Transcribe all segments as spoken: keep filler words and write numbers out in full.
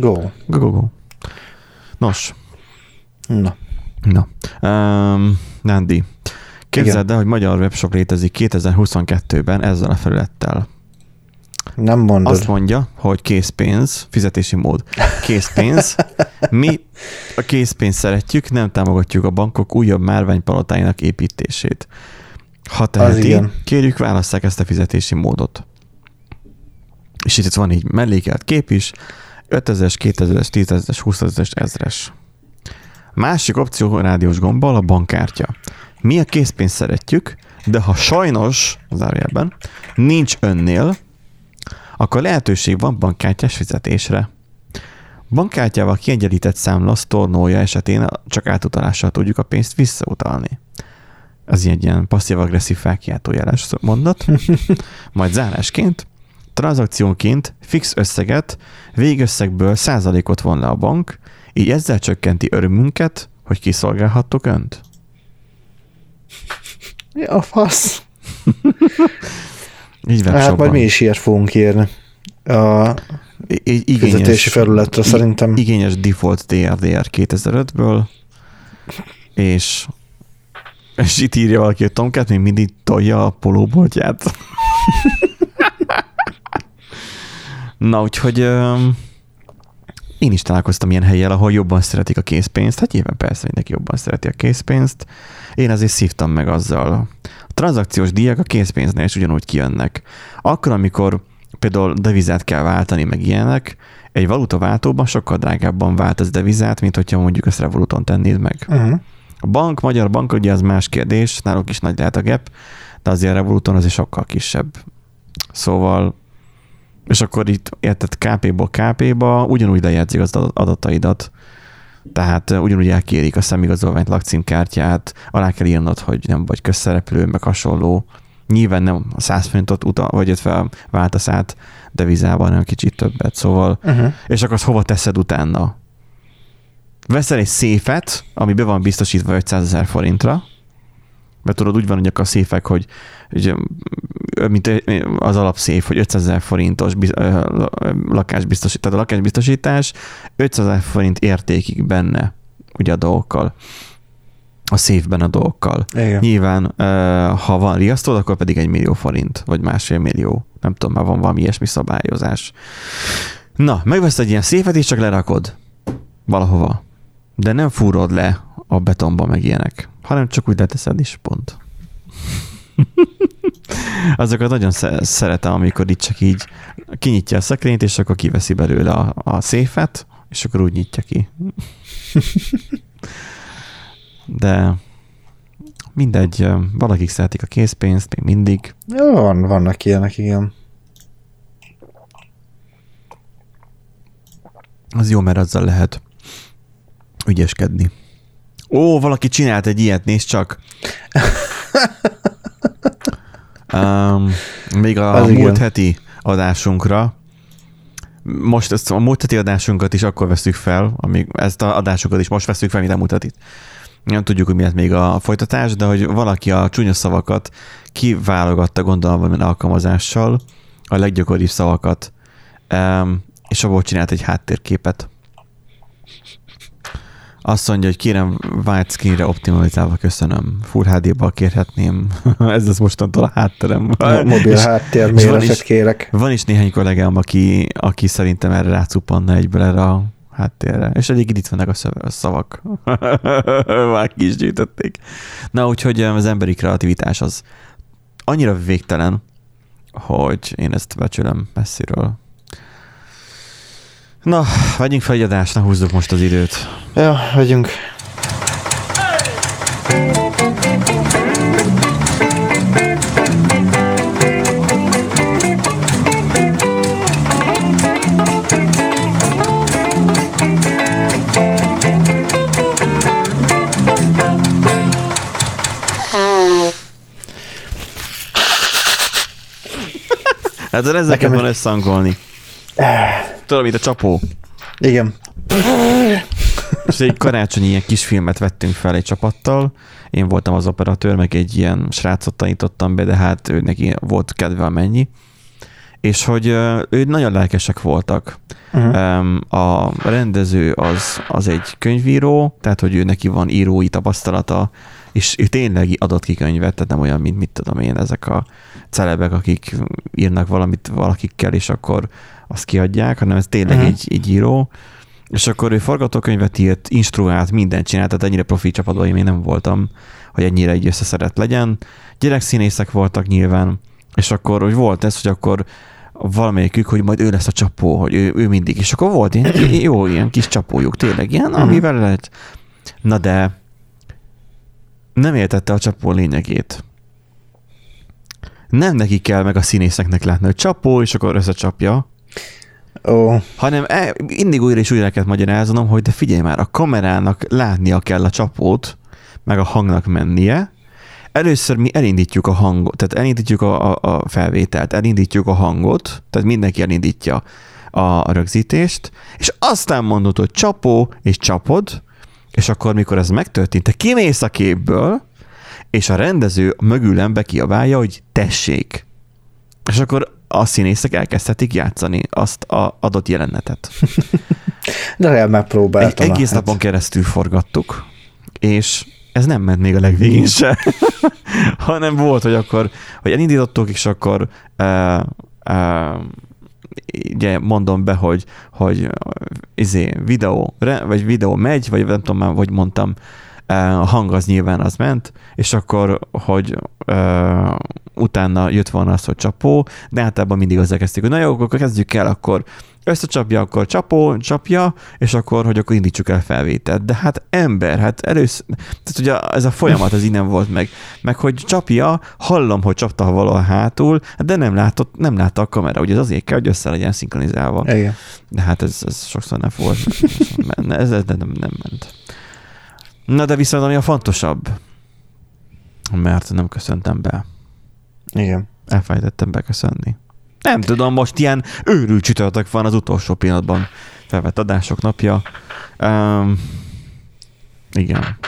Go. Go, go, go. Nos. Na. Na. Um, Nandi, képzeld el, hogy Magyar Webshop létezik kétezer-huszonkettőben ezzel a felülettel. Nem mondod. Azt mondja, hogy készpénz, fizetési mód, készpénz. Mi a készpénzt szeretjük, nem támogatjuk a bankok újabb márványpalotáinak építését. Ha teheti, kérjük, válasszák ezt a fizetési módot. És itt van így mellékelt kép is, ötezres, kétezres, tízezres, húszezres, ezres. Másik opció rádiós gombbal a bankkártya. Mi a készpénzt szeretjük, de ha sajnos, zárójelben, nincs önnél, akkor lehetőség van bankkártyás fizetésre. Bankkártyával kiegyenlített számla sztornója esetén csak átutalással tudjuk a pénzt visszautalni. Ez egy ilyen passzív-agresszív felkiáltójeles mondat. Majd zárásként, tranzakciónként fix összeget, végösszegből százalékot von le a bank, így ezzel csökkenti örömünket, hogy kiszolgálhattuk önt. Ja, fasz! Így webshopban. Hát majd mi is ilyet fogunk kérni a igényes, fizetési felületre szerintem. Igényes default dé er dé er kétezer-ötből, és, és itt írja valaki, hogy Tomcat még mindig tolja a polóboltját. Na, úgyhogy um, én is találkoztam ilyen helyen, ahol jobban szeretik a készpénzt. Hát nyilván persze mindenki jobban szereti a készpénzt. Én azért szívtam meg azzal. A tranzakciós díjak a készpénznél is ugyanúgy kijönnek. Akkor, amikor például devizát kell váltani, meg ilyenek, egy valutaváltóban sokkal drágábban váltasz devizát, mint hogyha mondjuk ezt Revoluton tennéd meg. Uh-huh. A bank, magyar bank, ugye az más kérdés, náluk is nagy lehet a gap, de azért a Revoluton azért sokkal kisebb. Szóval, és akkor itt érted ká pé-ból ká pé-ba ugyanúgy lejegyzik az adataidat. Tehát ugyanúgy elkérik a szemigazolványt, lakcímkártyát, alá kell írnod, hogy nem vagy közszereplő, meg hasonló. Nyilván nem a száz forintot utal, vagy jött fel, váltasz át devizában, hanem kicsit többet. Szóval, uh-huh. És akkor azt hova teszed utána? Veszel egy széfet, ami be van biztosítva ötszázezer forintra, mert tudod, úgy van, hogy a széfek, hogy, hogy mint az alapszéf, hogy ötszázezer forintos biz, lakásbiztosítás, tehát a lakásbiztosítás ötszázezer forint értékig benne, ugye a dolgokkal, a széfben a dolgokkal. Igen. Nyilván, ha van riasztód, akkor pedig egy millió forint, vagy másfél millió, nem tudom, már van valami ilyesmi szabályozás. Na, megvesz egy ilyen széfet, és csak lerakod valahova, de nem fúrod le a betonba, meg ilyenek, hanem csak úgy leteszed is, pont. Azokat nagyon szeretem, amikor itt csak így kinyitja a szekrényt, és akkor kiveszi belőle a, a széfet, és akkor úgy nyitja ki. De mindegy, valakik szeretik a készpénzt, még mindig. Ja, van, vannak ilyenek, igen. Az jó, mert azzal lehet ügyeskedni. Ó, valaki csinált egy ilyet, nézd csak! Um, még a az múlt igen. heti adásunkra, most ezt a múlt heti adásunkat is akkor veszük fel, amíg ezt a adásunkat is most veszük fel, mint a múlt hetit. Nem tudjuk, hogy miért még a folytatás, de hogy valaki a csúnya szavakat kiválogatta, gondolom valamilyen alkalmazással, a leggyakoribb szavakat, um, és abból csinált egy háttérképet. Azt mondja, hogy kérem widescreenre optimalizálva, köszönöm. Full há dé-ba kérhetném. Ez az mostantól a hátterem. A mobil háttérméretet kérek. Van is néhány kollégám, aki, aki szerintem erre rácupanna egyből erre a háttérre. És egyébként itt vannak a szavak. Már ki is gyűjtötték. Na, úgyhogy az emberi kreativitás az annyira végtelen, hogy én ezt becsülöm messziről. Na, vegyünk fel egy adást, na húzzuk most az időt. Ja, vegyünk. Hát ezeket van összehangolni. Tudom, itt a csapó. Igen. És egy karácsonyi ilyen kis filmet vettünk fel egy csapattal. Én voltam az operatőr, meg egy ilyen srácot tanítottam be, de hát ő neki volt kedve amennyi. és hogy ő nagyon lelkesek voltak. Uh-huh. A rendező az, az egy könyvíró, tehát hogy ő neki van írói tapasztalata, és ő tényleg adott ki könyvet, tehát nem olyan, mint mit tudom én, ezek a celebek, akik írnak valamit valakikkel, és akkor azt kiadják, hanem ez tényleg uh-huh. egy, egy író. És akkor ő forgatókönyvet írt, instruált, mindent csinált, tehát ennyire profi csapatban én még nem voltam, hogy ennyire így összeszedett legyen. Gyerekszínészek voltak nyilván, és akkor úgy volt ez, hogy akkor valamelyikük, hogy majd ő lesz a csapó, hogy ő, ő mindig. És akkor volt ilyen, jó, ilyen kis csapójuk, tényleg ilyen, amivel lehet. Na de nem értette a csapó lényegét. Nem neki kell meg a színészeknek látni, hogy csapó, és akkor összecsapja. Oh. Hanem el, mindig újra és újra kellett magyaráznom, hogy de figyelj már, a kamerának látnia kell a csapót, meg a hangnak mennie. Először mi elindítjuk a hangot, tehát elindítjuk a, a, a felvételt, elindítjuk a hangot, tehát mindenki elindítja a, a rögzítést, és aztán mondod, hogy csapó, és csapod, és akkor, mikor ez megtörtént, te kimész a képből, és a rendező mögülem bekiabálja, hogy tessék. És akkor a színészek elkezdhetik játszani azt a adott jelenetet. De lehet megpróbáltam. Egész napon keresztül forgattuk, és ez nem ment még a legvégén se, hanem volt, hogy akkor, hogy elindítottuk, és akkor uh, uh, ugye mondom be, hogy, hogy izé, videó, vagy videó megy, vagy nem tudom már, hogy mondtam, a hang az nyilván az ment, és akkor, hogy ö, utána jött volna az, hogy csapó, de általában mindig azzal kezdtük, hogy na jó, akkor kezdjük el, akkor összecsapja, akkor csapó, csapja, és akkor, hogy akkor indítsuk el felvételt. De hát ember, hát először, tehát ugye ez a folyamat, az így nem volt meg. Meg hogy csapja, hallom, hogy csapta valahol hátul, de nem látott, nem látta a kamera, ugye ez azért kell, hogy össze legyen szinkronizálva. Igen. De hát ez, ez sokszor nem volt, ez, ez nem, nem ment. Na, de viszont ami a fontosabb, mert nem köszöntem be. Igen. Elfelejtettem beköszönni. Nem tudom, most ilyen őrült csütörtök van az utolsó pillanatban felvett adások napja. Um, igen.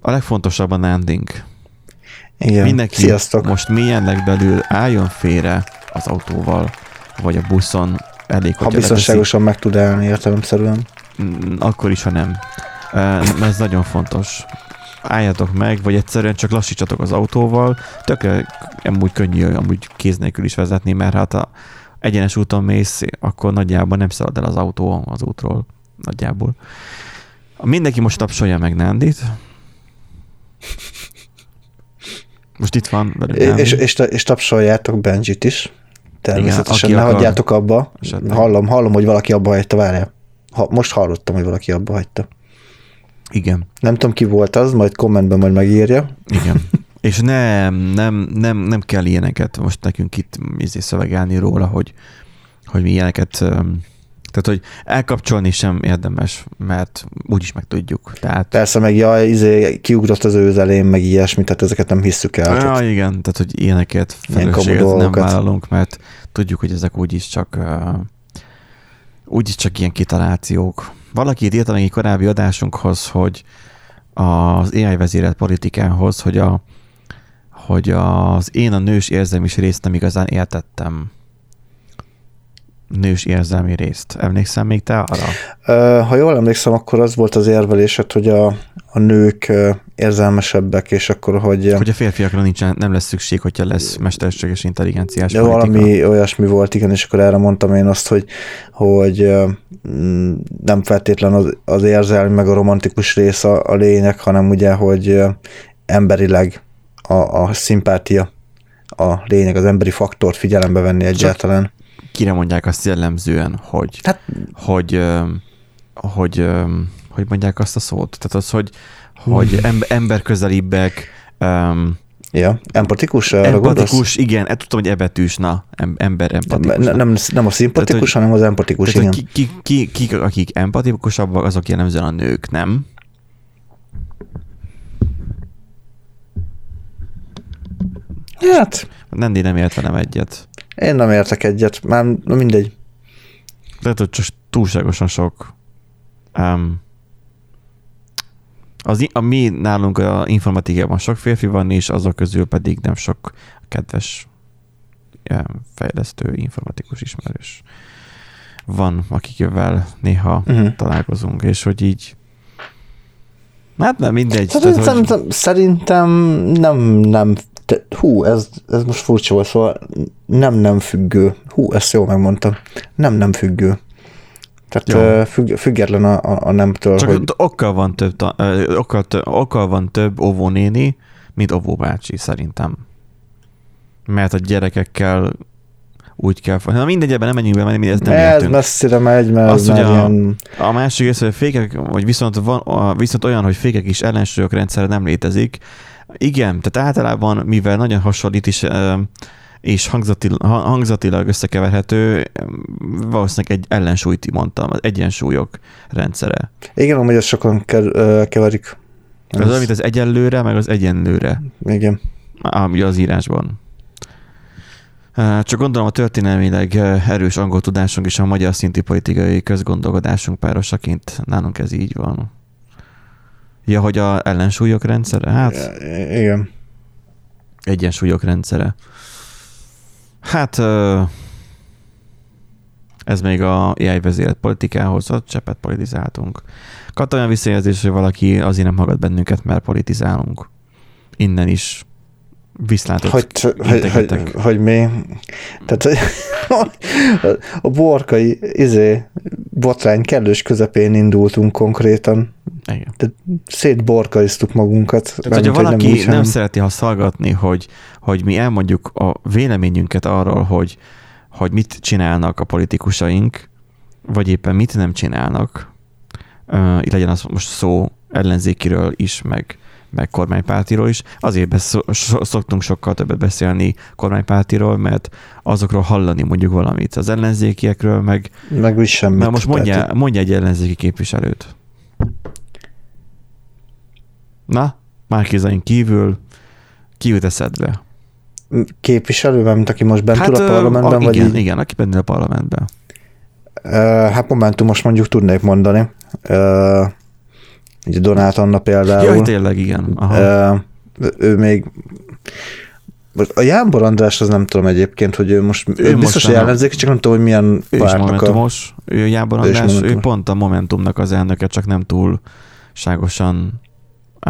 A legfontosabb a landing. Igen. Mindenki Sziasztok. Most mélyen legbelül álljon félre az autóval, vagy a buszon. Elég, ha biztonságosan meg tud állni értelemszerűen. Akkor is, ha nem. Uh, ez nagyon fontos. Álljatok meg, vagy egyszerűen csak lassítsatok az autóval. Tökre amúgy könnyű, amúgy kéz nélkül is vezetni, mert hát ha egyenes úton mész, akkor nagyjából nem szalad el az autó az útról. Nagyjából. Mindenki most tapsolja meg Nándit. Most itt van velük. És, és, és tapsoljátok Benjit is. Természetesen. Igen, ne hagyjátok abba. Hallom, hallom, hogy valaki abba hagyta. Várjál. Ha, most hallottam, hogy valaki abba hagyta. Igen. Nem tudom, ki volt az, majd kommentben majd megírja. Igen. És nem, nem, nem, nem kell ilyeneket most nekünk itt szövegelni róla, hogy, hogy mi ilyeneket, tehát, hogy elkapcsolni sem érdemes, mert úgyis megtudjuk. Tehát... Persze, meg jaj, izé, kiugrott az őz elén, meg ilyesmi, tehát ezeket nem hisszük el. Ja, tehát... igen, tehát, hogy ilyeneket felelősséget Ilyen nem vállalunk, mert tudjuk, hogy ezek úgyis csak, úgyis csak ilyen kitalációk. Valaki itt írta meg egy korábbi adásunkhoz, hogy az á i vezérelt politikához, hogy, a, hogy az én a nős érzelmi részt nem igazán értettem. Nős érzelmi részt. Emlékszem még te arra? Ha jól emlékszem, akkor az volt az érvelésed, hogy a, a nők érzelmesebbek, és akkor, hogy... Hogy a férfiakra nincsen, nem lesz szükség, hogyha lesz mesterséges intelligenciás politika. De valami olyasmi volt, igen, és akkor erre mondtam én azt, hogy, hogy nem feltétlen az, az érzelmi, meg a romantikus rész a, a lényeg, hanem ugye, hogy emberileg a, a szimpátia a lényeg, az emberi faktort figyelembe venni egyáltalán. Csak kire mondják azt jellemzően, hogy, hát, hogy, hogy, hogy, hogy mondják azt a szót? Tehát az, hogy, hogy emberközelibbek. Um, ja, empatikus? Empatikus, igen. Tudtam, hogy ebetűs, na, ember empatikus. Nem, nem, nem a szimpatikus, tehát, hanem az empatikus, tehát, igen. Ki, ki, ki, akik empatikusabbak, azok jellemzően a nők, nem? Hát. Nem, nem ért velem egyet. Én nem értek egyet, már mindegy. Tehát, hogy csak túlságosan sok. Um, az, a mi nálunk a informatikában sok férfi van, és azok közül pedig nem sok kedves fejlesztő, informatikus ismerős van, akikkel néha uh-huh. találkozunk, és hogy így hát nem mindegy. Tehát, tehát, szerintem, hogy... szerintem nem, nem, te, hú, ez, ez most furcsa volt, szóval nem nem függő. Hú, ezt jól megmondtam. Nem nem függő. Tehát függ, független a, a, a nemtől. Csak hogy... okkal van több, okkal, okkal van több óvónéni, mint óvóbácsi szerintem. Mert a gyerekekkel úgy kell... Na mindegy, ebben nem menjünk be, mert ez nem ez értünk. Ez messzire megy, mert... Azt, mert a, ilyen... a másik rész, hogy fékek, vagy viszont, van, viszont olyan, hogy fékek és ellensúlyok rendszere nem létezik. Igen, tehát általában, mivel nagyon hasonlít is, és hangzatilag, hangzatilag összekeverhető, valószínűleg egy ellensúlyt mondtam, az egyensúlyok rendszere. Igen, amúgy ezt sokan keverik. Ez olyan, mint az egyenlőre, meg az egyenlőre. Igen. Ami az írásban. Csak gondolom, a történelmileg erős angol tudásunk és a magyar szinti politikai közgondolkodásunk párosaként nálunk ez így van. Ja, hogy a ellensúlyok rendszere? Hát... Igen. Egyensúlyok rendszere. Hát ez még a á i vezérelt politikához, a cseppet politizáltunk. Kaptam olyan visszajelzést, hogy valaki azért nem hallgat bennünket, mert politizálunk. Innen is viszlátot hogy, hogy, hogy, hogy mi? Tehát a borkai izé, botrány kellős közepén indultunk konkrétan. Igen. Tehát szétborkaiztuk magunkat. Tehát, hogyha valaki hogy nem, nem szereti azt hallgatni, hogy, hogy mi elmondjuk a véleményünket arról, hogy, hogy mit csinálnak a politikusaink, vagy éppen mit nem csinálnak, uh, itt legyen az most szó ellenzékiről is, meg meg kormánypártiról is. Azért besz, szoktunk sokkal többet beszélni kormánypártiról, mert azokról hallani mondjuk valamit. Az ellenzékiekről meg... Meg úgy semmit. Mert most mondja, mondja egy ellenzéki képviselőt. Na, Márkizain kívül kiüt eszedbe? Képviselőben, mint aki most bent hát, a parlamentben? A, vagy igen, így? Igen, aki bent a parlamentben. Uh, hát Momentum most mondjuk tudnék mondani. Uh, Ugye Donát Anna például. Jaj, tényleg, igen. Aha. Ő még... A Jámbor András, az nem tudom egyébként, hogy ő most... Ő, ő biztos, hogy ellenzéki, csak nem tudom, hogy milyen pártnak a... Ő Jámbor András, ő pont a Momentumnak az elnöke, csak nem túlságosan...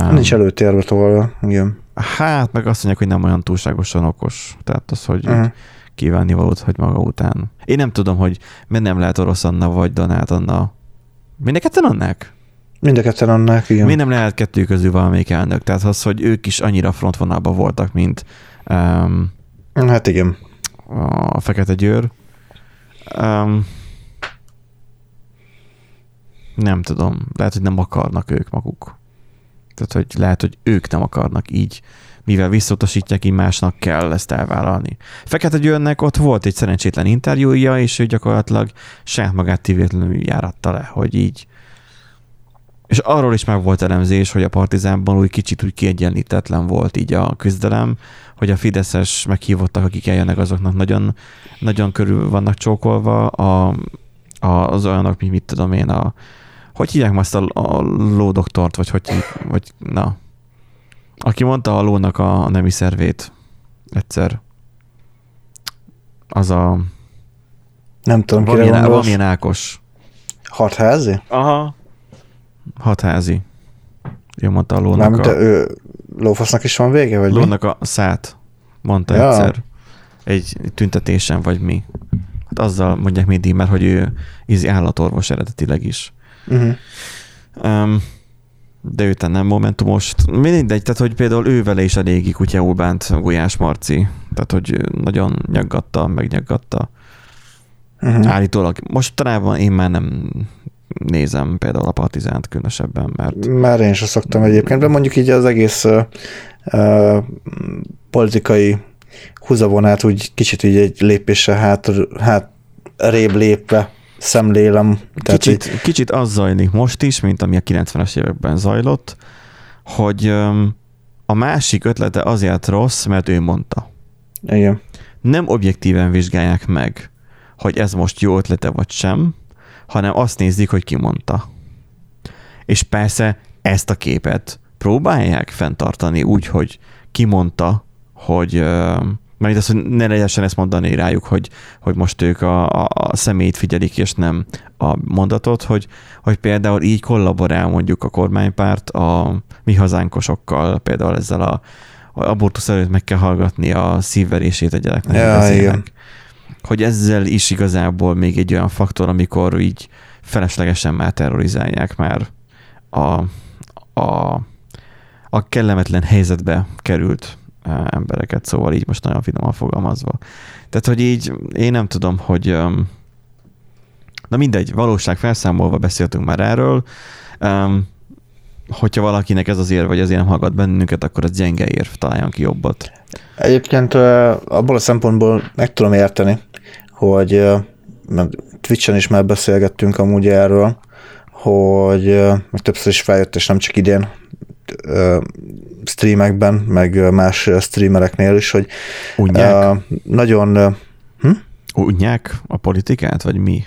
Um, Nincs előtérbe tovább, igen. Hát, meg azt mondják, hogy nem olyan túlságosan okos. Tehát az, hogy uh-huh. kívánni valót, hogy maga után. Én nem tudom, hogy miért nem lehet Orosz Anna vagy Donát Anna. Mindenketten annak? Mind a ketten annak, igen. Mi nem lehet kettő közül valamelyik elnök? Tehát az, hogy ők is annyira frontvonalban voltak, mint um, hát igen. A Fekete Győr. Um, nem tudom. Lehet, hogy nem akarnak ők maguk. Tehát, hogy lehet, hogy ők nem akarnak így. Mivel visszautasítják, így másnak kell ezt elvállalni. Fekete Győrnek ott volt egy szerencsétlen interjúja, és ő gyakorlatilag saját magát tévétlenül járatta le, hogy így. És arról is már volt elemzés, hogy a Partizánban úgy kicsit úgy kiegyenlítetlen volt így a küzdelem, hogy a fideszes meghívottak, akik eljönnek, azoknak nagyon, nagyon körül vannak csókolva, a, a, az olyanok, mint mit tudom én, a, hogy hívják most a, a lódoktort, vagy hogy vagy, na. Aki mondta a lónak a nemi szervét egyszer. Az a... Nem tudom, kire gondolsz. Valamilyen Ákos. Hatházi? Aha. Hatházi. Ő mondta a lónak nem, a... Ő, lófasznak is van vége, vagy lónak mi? A szát mondta ja. egyszer. Egy tüntetésen, vagy mi. Hát azzal mondják mindig, mert hogy ő ízi állatorvos eredetileg is. Uh-huh. Um, de ő nem Momentumos. Mindegy, tehát hogy például ő vele is eléggé kutyául bánt Gulyás Marci. Tehát, hogy nagyon nyaggatta, megnyaggatta. Uh-huh. Állítólag. Mostanában én már nem... nézem például a Partizánt különösebben, mert... Már én sem szoktam egyébként, de mondjuk így az egész uh, uh, politikai húzavonát úgy kicsit így egy lépéssel hát, hát rébb lépve szemlélem. Tehát kicsit, így... kicsit az zajlik most is, mint ami a kilencvenes években zajlott, hogy um, a másik ötlete azért rossz, mert ő mondta. Igen. Nem objektíven vizsgálják meg, hogy ez most jó ötlete vagy sem, hanem azt nézik, hogy ki mondta. És persze ezt a képet próbálják fenntartani úgy, hogy ki mondta, hogy Mert az, hogy ne lehessen ezt mondani rájuk, hogy, hogy most ők a, a, a személyt figyelik, és nem a mondatot, hogy, hogy például így kollaborál mondjuk a kormánypárt a mi hazánkosokkal, például ezzel a, a abortusz előtt meg kell hallgatni a szívverését a gyereknek. Ja, hogy ezzel is igazából még egy olyan faktor, amikor így feleslegesen már terrorizálják már a, a, a kellemetlen helyzetbe került embereket, szóval így most nagyon finoman fogalmazva. Tehát, hogy így én nem tudom, hogy na mindegy, valóság felszámolva beszéltünk már erről, hogyha valakinek ez az érv, vagy ezért nem hallgat bennünket, akkor az gyenge érv, találjon ki jobbat. Egyébként abból a szempontból meg tudom érteni, hogy Twitchen is már beszélgettünk amúgy erről, hogy meg többször is feljött, és nem csak idén, streamekben, meg más streamereknél is, hogy uh, nagyon... Uh, hm? Unják a politikát, vagy mi?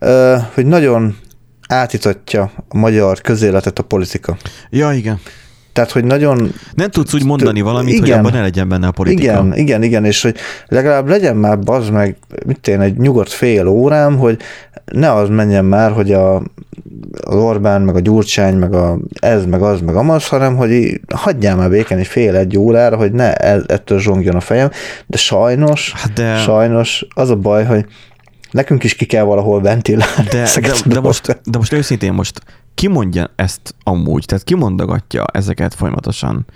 Uh, hogy nagyon átítatja a magyar közéletet a politika. Ja, igen. Tehát, hogy nagyon... Nem tudsz úgy mondani valamit, igen, hogy abban ne legyen benne a politika. Igen, igen, igen, és hogy legalább legyen már bazd meg, mit én, egy nyugodt fél órám, hogy ne az menjen már, hogy a, az Orbán, meg a Gyurcsány, meg a ez, meg az, meg amaz, hanem hogy hagyjál már békén egy fél-egy órára, hogy ne ettől zsongjon a fejem, de sajnos, de... sajnos az a baj, hogy nekünk is ki kell valahol ventilálni. De, de, de, most, de most őszintén most ki mondja ezt amúgy? Tehát ki mondogatja ezeket folyamatosan?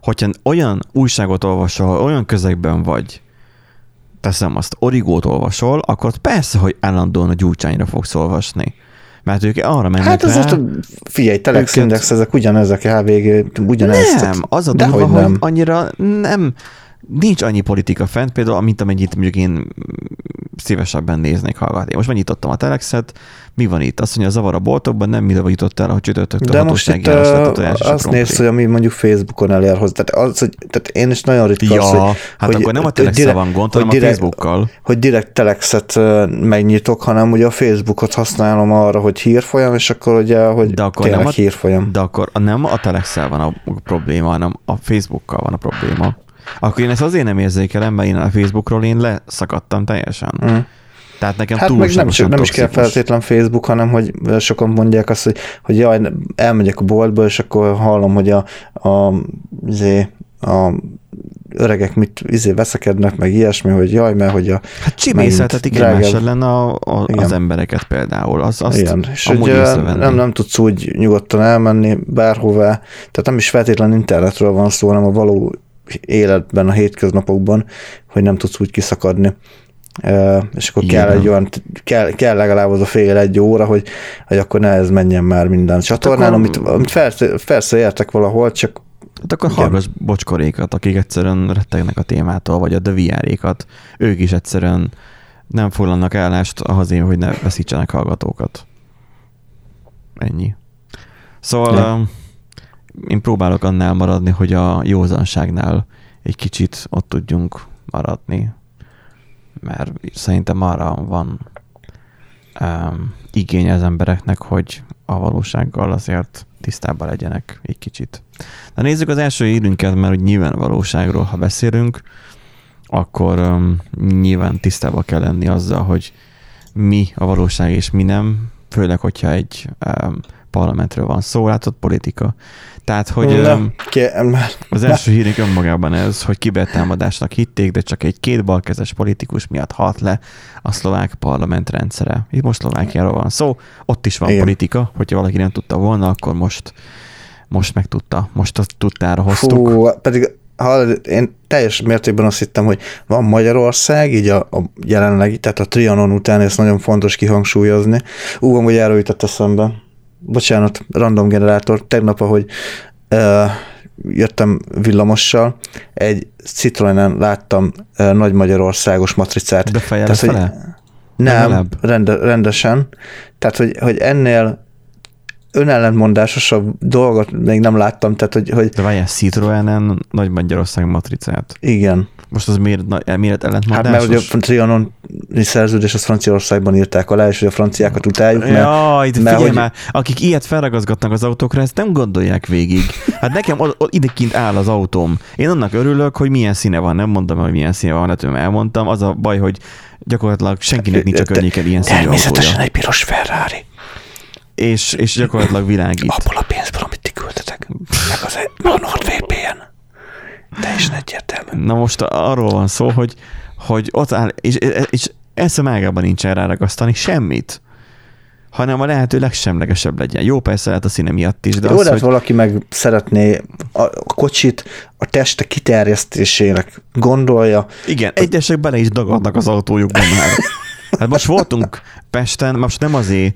Hogyha olyan újságot olvasol, olyan közegben vagy, teszem azt, Origót olvasol, akkor persze, hogy állandóan a Gyurcsányra fogsz olvasni. Mert ők arra mennek hát rá. Hát az most, figyelj, Telex őket... Index, ezek ugyanezek, há vé gé, ugyanezt. Nem, az a durva, hogy, hogy annyira nem... Nincs annyi politika fent, például, mint amennyit mondjuk én szívesebben néznék, hallgatni. Most megnyitottam a Telexet, mi van itt? Azt mondja, a zavar a boltokban, nem mire jutott el, hogy csütörtöktől de most itt a, azt nézsz, hogy ami mondjuk Facebookon elér hozzá. Tehát, az, hogy, tehát én is nagyon ritka ja, az, hogy... hát hogy, akkor nem a Telex-el van gond, hanem direkt, a Facebookkal. Hogy direkt Telexet megnyitok, hanem ugye a Facebookot használom arra, hogy hírfolyam, és akkor ugye, hogy de akkor tényleg nem a, hírfolyam. De akkor nem a Telex-el van a probléma, hanem a Facebookkal van a probléma. Akkor én ezt azért nem érzékelem, mert én a Facebookról én leszakadtam teljesen. Mm. Tehát nekem hát túlságosan nem, csak, nem is kell feltétlen Facebook, hanem hogy sokan mondják azt, hogy, hogy jaj, elmegyek a boltba, és akkor hallom, hogy a, a, izé, a öregek mit izé veszekednek, meg ilyesmi, hogy jaj, mert hogy a... Hát csimészeltetik egymás ellen a, a, az embereket például. Az, azt igen, és hogy nem, nem tudsz úgy nyugodtan elmenni bárhová, tehát nem is feltétlen internetről van szó, hanem a való életben, a hétköznapokban, hogy nem tudsz úgy kiszakadni. E, és akkor kell, egy olyan, kell, kell legalább az a fél-egy óra, hogy, hogy akkor ne ez menjen már minden csatornán, amit, amit persze értek valahol, csak... Hát akkor igen. Hallgass bocskorékat, akik egyszerűen rettegnek a témától, vagy a döviárékat. Ők is egyszerűen nem foglalnak állást ahhoz én, hogy ne veszítsenek hallgatókat. Ennyi. Szóval... Ja. Én próbálok annál maradni, hogy a józanságnál egy kicsit ott tudjunk maradni, mert szerintem arra van um, igény az embereknek, hogy a valósággal azért tisztában legyenek egy kicsit. Na nézzük az első hírünket, mert hogy nyilván valóságról, ha beszélünk, akkor um, nyilván tisztában kell lenni azzal, hogy mi a valóság és mi nem, főleg, hogyha egy... Um, parlamentről van szó, látott politika. Tehát, hogy nem, um, az első hírünk önmagában ez, hogy kibertámadásnak hitték, de csak egy két balkezes politikus miatt halt le a szlovák parlament rendszere. Itt most Szlovákiáról van szó, ott is van igen. Politika, hogyha valaki nem tudta volna, akkor most, most megtudta, most azt tudtára hoztuk. Hú, pedig hallod, én teljes mértékben azt hittem, hogy van Magyarország, így a, a jelenlegi, tehát a Trianon után ezt nagyon fontos kihangsúlyozni. Ú, amúgy erről jutott eszembe. Bocsánat, random generátor, tegnap, ahogy ö, jöttem villamossal, egy Citroënen láttam ö, nagy magyarországos matricát. Befejjel fele? Nem, rende, rendesen. Tehát, hogy, hogy ennél önellentmondásosabb dolgot még nem láttam. Tehát, hogy, hogy... De várjál, Citroënen nagy Magyarország matricát. Igen. Most az méret, méret ellentmondásos. Hát mert ugye a trianoni szerződés az Franciaországban írták alá, és hogy a franciákat utáljuk. Mert, Jaj, mert figyelj hogy... már, akik ilyet felragaszgatnak az autókra, ezt nem gondolják végig. Hát nekem o- o- idekint áll az autóm. Én annak örülök, hogy milyen színe van. Nem mondtam, hogy milyen színe van, hát elmondtam. Az a baj, hogy gyakorlatilag senkinek nincs a környéken ilyen színű autója. Természetesen egy piros Ferrari. És, és gyakorlatilag világít. Abból a pénzből, amit ti küldtetek. Meg az a NordVPN. Teljesen egyértelmű. Na most arról van szó, hogy, hogy ott áll, és, és ezt a mágában nincsen ráragasztani semmit, hanem a lehető legsemlegesebb legyen. Jó, persze lehet a színe miatt is. De jó, az, de hogy... valaki meg szeretné a kocsit a teste kiterjesztésének gondolja. Igen, egyesek bele is dagadnak az autójukban már. Hát most voltunk Pesten, most nem azért,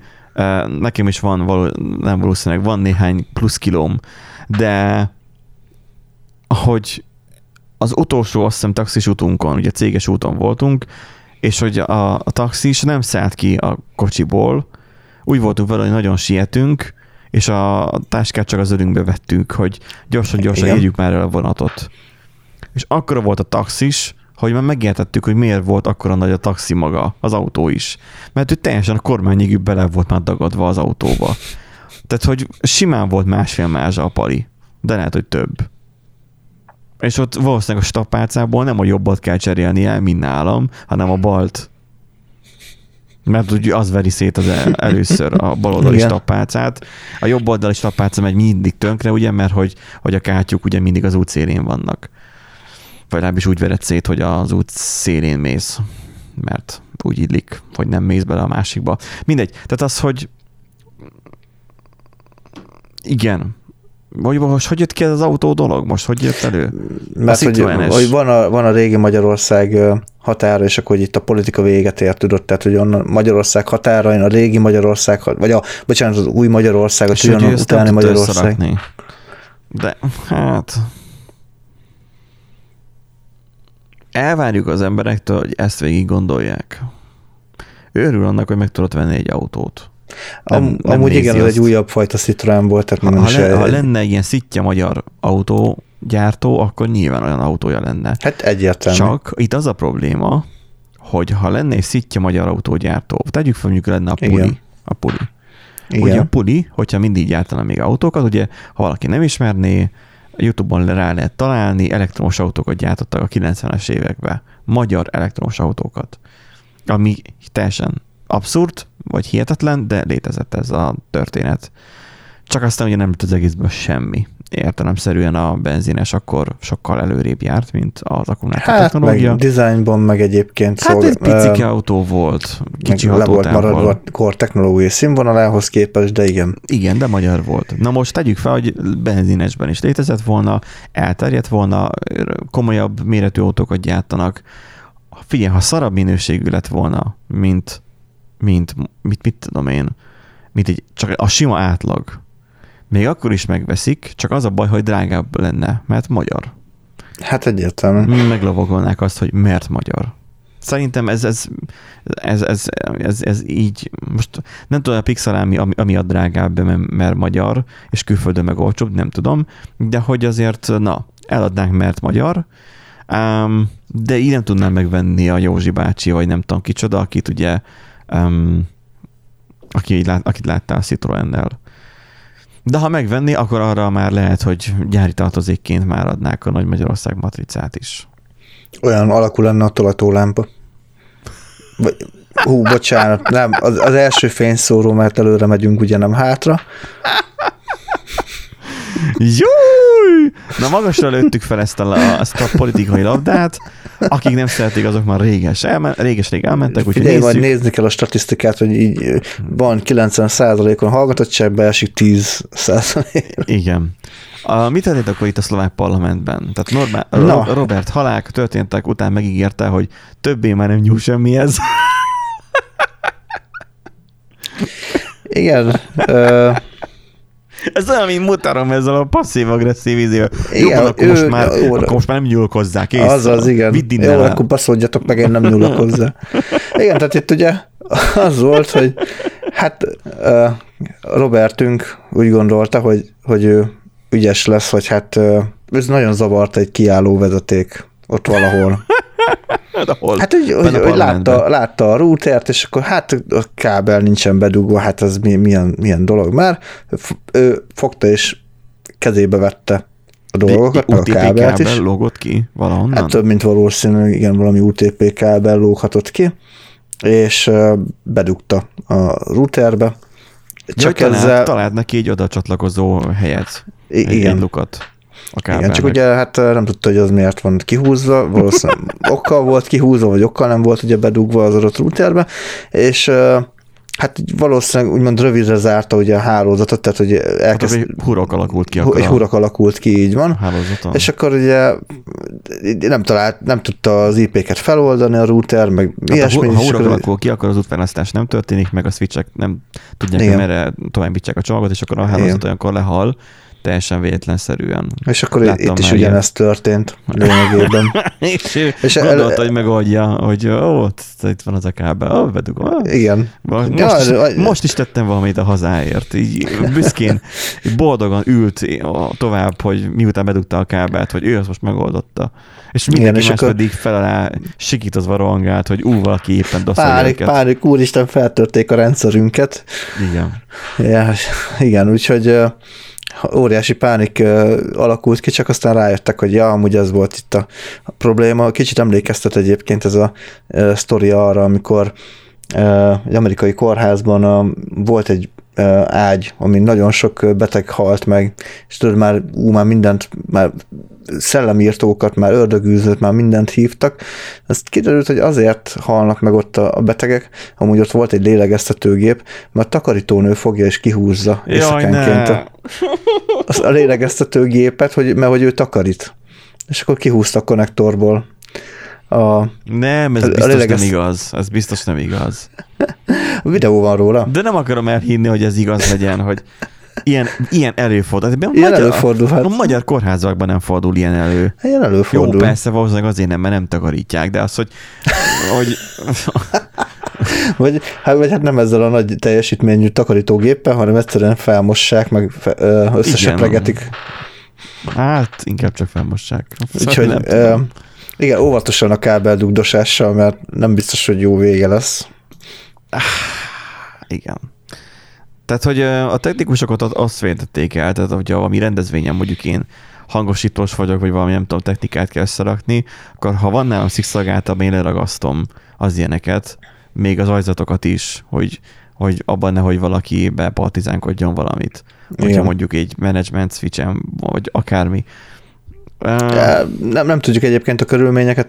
nekem is van, való, nem valószínűleg van néhány plusz kilóm, de hogy az utolsó, azt hiszem, taxis útunkon, ugye céges úton voltunk, és hogy a, a taxis nem szállt ki a kocsiból, úgy voltunk vele, hogy nagyon sietünk, és a táskát csak az ölünkbe vettünk, hogy gyorsan-gyorsan érjük már el a vonatot. És akkora volt a taxis, hogy már megértettük, hogy miért volt akkora nagy a taxi maga, az autó is. Mert ő teljesen a kormányig bele volt már dagadva az autóba. Tehát, hogy simán volt másfél mázsa a pali, de lehet, hogy több. És ott valószínűleg a stapácából nem a jobbat kell cserélni el, mint nálam, hanem a balt. Mert ugye az veri szét az el, először a baloldali stapácát. A jobb oldali stapáca megy mindig tönkre, ugye, mert hogy, hogy a kátyuk ugye mindig az út szélén vannak. Vagy legalábbis úgy vered szét, hogy az út szélén mész. Mert úgy illik, hogy nem mész bele a másikba. Mindegy. Tehát az, hogy igen, Hogy, most, hogy jött ki ez az autó dolog most? Hogy jött elő? Mert a hogy, hogy van, a, van a régi Magyarország határa, és akkor itt a politika véget ért, tudod, tehát hogy onnan Magyarország határain a régi Magyarország, vagy a, bocsánat, az új Magyarország, a tudjon utáni Magyarország. De hát elvárjuk az emberektől, hogy ezt végig gondolják. Őrül annak, hogy meg tudod venni egy autót. Nem, Am, nem amúgy igen, az egy újabb fajta Citroën volt. Tehát ha, ha, le, ha lenne ilyen szitja magyar autógyártó, akkor nyilván olyan autója lenne. Hát egyértelmű. Csak itt az a probléma, hogy ha lenne egy szitja magyar autógyártó, tegyük fel, mondjuk lenne a Puli. Igen. A Puli. Igen. Ugye a Puli, hogyha mindig gyártana még autókat, ugye, ha valaki nem ismerné, YouTube-on rá lehet találni, elektromos autókat gyártottak a kilencvenes években. Magyar elektromos autókat. Ami teljesen abszurd, vagy hihetetlen, de létezett ez a történet. Csak aztán ugye nem lett az egészből semmi. Értelemszerűen a benzines akkor sokkal előrébb járt, mint az akkumulátor technológia. Hát meg dizájnban, meg egyébként. Hát szól, egy picike uh, autó volt, kicsi hatótávol. Le volt maradva a kor technológiai színvonalához képest, de igen. Igen, de magyar volt. Na most tegyük fel, hogy benzinesben is létezett volna, elterjedt volna, komolyabb méretű autókat gyártanak. Figyelj, ha szarabb minőségű lett volna, mint mint, mit, mit tudom én, mint egy, csak a sima átlag. Még akkor is megveszik, csak az a baj, hogy drágább lenne, mert magyar. Hát egyértelmű. Meglovagolnák azt, hogy mert magyar. Szerintem ez, ez, ez, ez, ez, ez így, most nem tudom, a Pixel ami, ami a drágább, mert magyar, és külföldön meg olcsóbb, nem tudom, de hogy azért, na, eladnánk, mert magyar, ám, de így nem tudnám megvenni a Józsi bácsi, vagy nem tudom kicsoda, akit ugye Um, aki lát, akit láttál a Citroënnel. De ha megvenni, akkor arra már lehet, hogy gyári tartozékként már adnák a Nagy Magyarország matricát is. Olyan alakú lenne a tolatólámpa. Hú, bocsánat, nem, az, az első fényszóró, mert előre megyünk, ugye nem hátra. Júj! Na magasra lőttük fel ezt a, ezt a politikai labdát, akik nem szeretik, azok már réges elmen, réges-rég elmentek, úgyhogy nézzük. Majd nézni kell a statisztikát, hogy így van kilencven százalékon hallgatottság, beesik tíz százalékon. Igen. A, mit történt akkor itt a szlovák parlamentben? Tehát normál, no. Ro- Robert Halák történtek, után megígérte, hogy többé már nem nyúl semmihez. Igen. Ö- Ez olyan, mint Mutarom ezzel a passzív-agresszív izével. Jó, akkor, most már, óra. akkor most már nem nyúlok hozzá, kész. Azaz, igen. Jó, akkor baszódjatok meg, én nem nyúlok hozzá. Igen, tehát itt ugye az volt, hogy hát uh, Robertünk úgy gondolta, hogy, hogy ő ügyes lesz, hogy hát uh, ez nagyon zavarta egy kiálló vezeték. ott valahol. Hát úgy, úgy, úgy látta, látta a routert, és akkor hát a kábel nincsen bedugva, hát ez milyen, milyen dolog már. Ő fogta és kezébe vette a dolgokat, a kábelt is. kábel lógott ki valahonnan? Hát több, mint valószínűleg, igen, valami u té pé kábel lóghatott ki, és bedugta a routerbe. Csak ja, ezzel... Találd neki így oda csatlakozó helyet, I- egy igen. lukat. Igen, csak ugye hát nem tudta, hogy az miért van kihúzva, valószínűleg okkal volt kihúzva, vagy okkal nem volt ugye bedugva az adott routerbe, és hát valószínűleg úgymond rövidre zárta ugye a hálózatot, tehát hogy elkezd... Hát, egy hurok alakult ki. Egy hurok alakult ki, így van. Hálózaton. És akkor ugye nem talált, nem tudta az i pé-ket feloldani a router, meg hát ilyesmi. Ha hurok alakul ki, akkor az útválasztás nem történik, meg a switchek nem tudják, igen, hogy merre továbbítsák a csomagot, és akkor a hálózat olyankor lehal. Teljesen véletlenszerűen. És akkor láttam itt is ugyanez történt lényegében. És gondolta, el... hogy megoldja, hogy ó, itt van az a kábel, ó, bedugom. Ó, igen. Most, ja, is, az... most is tettem valamit a hazáért. Így büszkén, boldogan ült tovább, hogy miután bedugta a kábelt, hogy ő azt most megoldotta. És mindenki, igen, és más akkor... pedig feláll, sikítozva rohangált, hogy ú, valaki éppen doszolja őket. Pánik, úristen, feltörték a rendszerünket. Igen. Ja, igen, úgyhogy óriási pánik uh, alakult ki, csak aztán rájöttek, hogy ja, amúgy ez volt itt a probléma. Kicsit emlékeztet egyébként ez a uh, sztori arra, amikor uh, egy amerikai kórházban uh, volt egy uh, ágy, amin nagyon sok beteg halt meg, és tudod, már, ú, már mindent, már szellemírtókat, már ördögűzőt, már mindent hívtak. Ezt kiderült, hogy azért halnak meg ott a betegek, amúgy ott volt egy lélegeztetőgép, mert takarítónő fogja és kihúzza éjszakánként a, a lélegeztetőgépet, hogy, mert hogy ő takarít. És akkor kihúzta a konnektorból. A, nem, ez a, biztos a lélegez... nem igaz. Ez biztos nem igaz. A videó van róla. De nem akarom elhinni, hogy ez igaz legyen, hogy Ilyen, ilyen előfordul. Ilyen magyar, előfordul. Hát. A magyar kórházakban nem fordul ilyen elő. Ilyen előfordul. Jó, persze, valószínűleg azért nem, mert nem takarítják, de az, hogy... hogy... vagy, hát, vagy hát nem ezzel a nagy teljesítményű takarítógéppel, hanem egyszerűen felmossák, meg fe, összesöpregetik. Hát inkább csak felmossák. Úgyhogy nem tudom. Igen, óvatosan a kábeldugdosással, mert nem biztos, hogy jó vége lesz. Igen. Tehát, hogy a technikusokat azt védették el, tehát hogyha valami rendezvényen mondjuk én hangosítós vagyok, vagy valami nem tudom, technikát kell összerakni, akkor ha van nálam szikszagáltam, én leragasztom az ilyeneket, még az ajzatokat is, hogy, hogy abban nehogy valaki bepartizánkodjon valamit. Igen. Hogyha mondjuk egy management switchen, vagy akármi. Nem, nem tudjuk egyébként a körülményeket,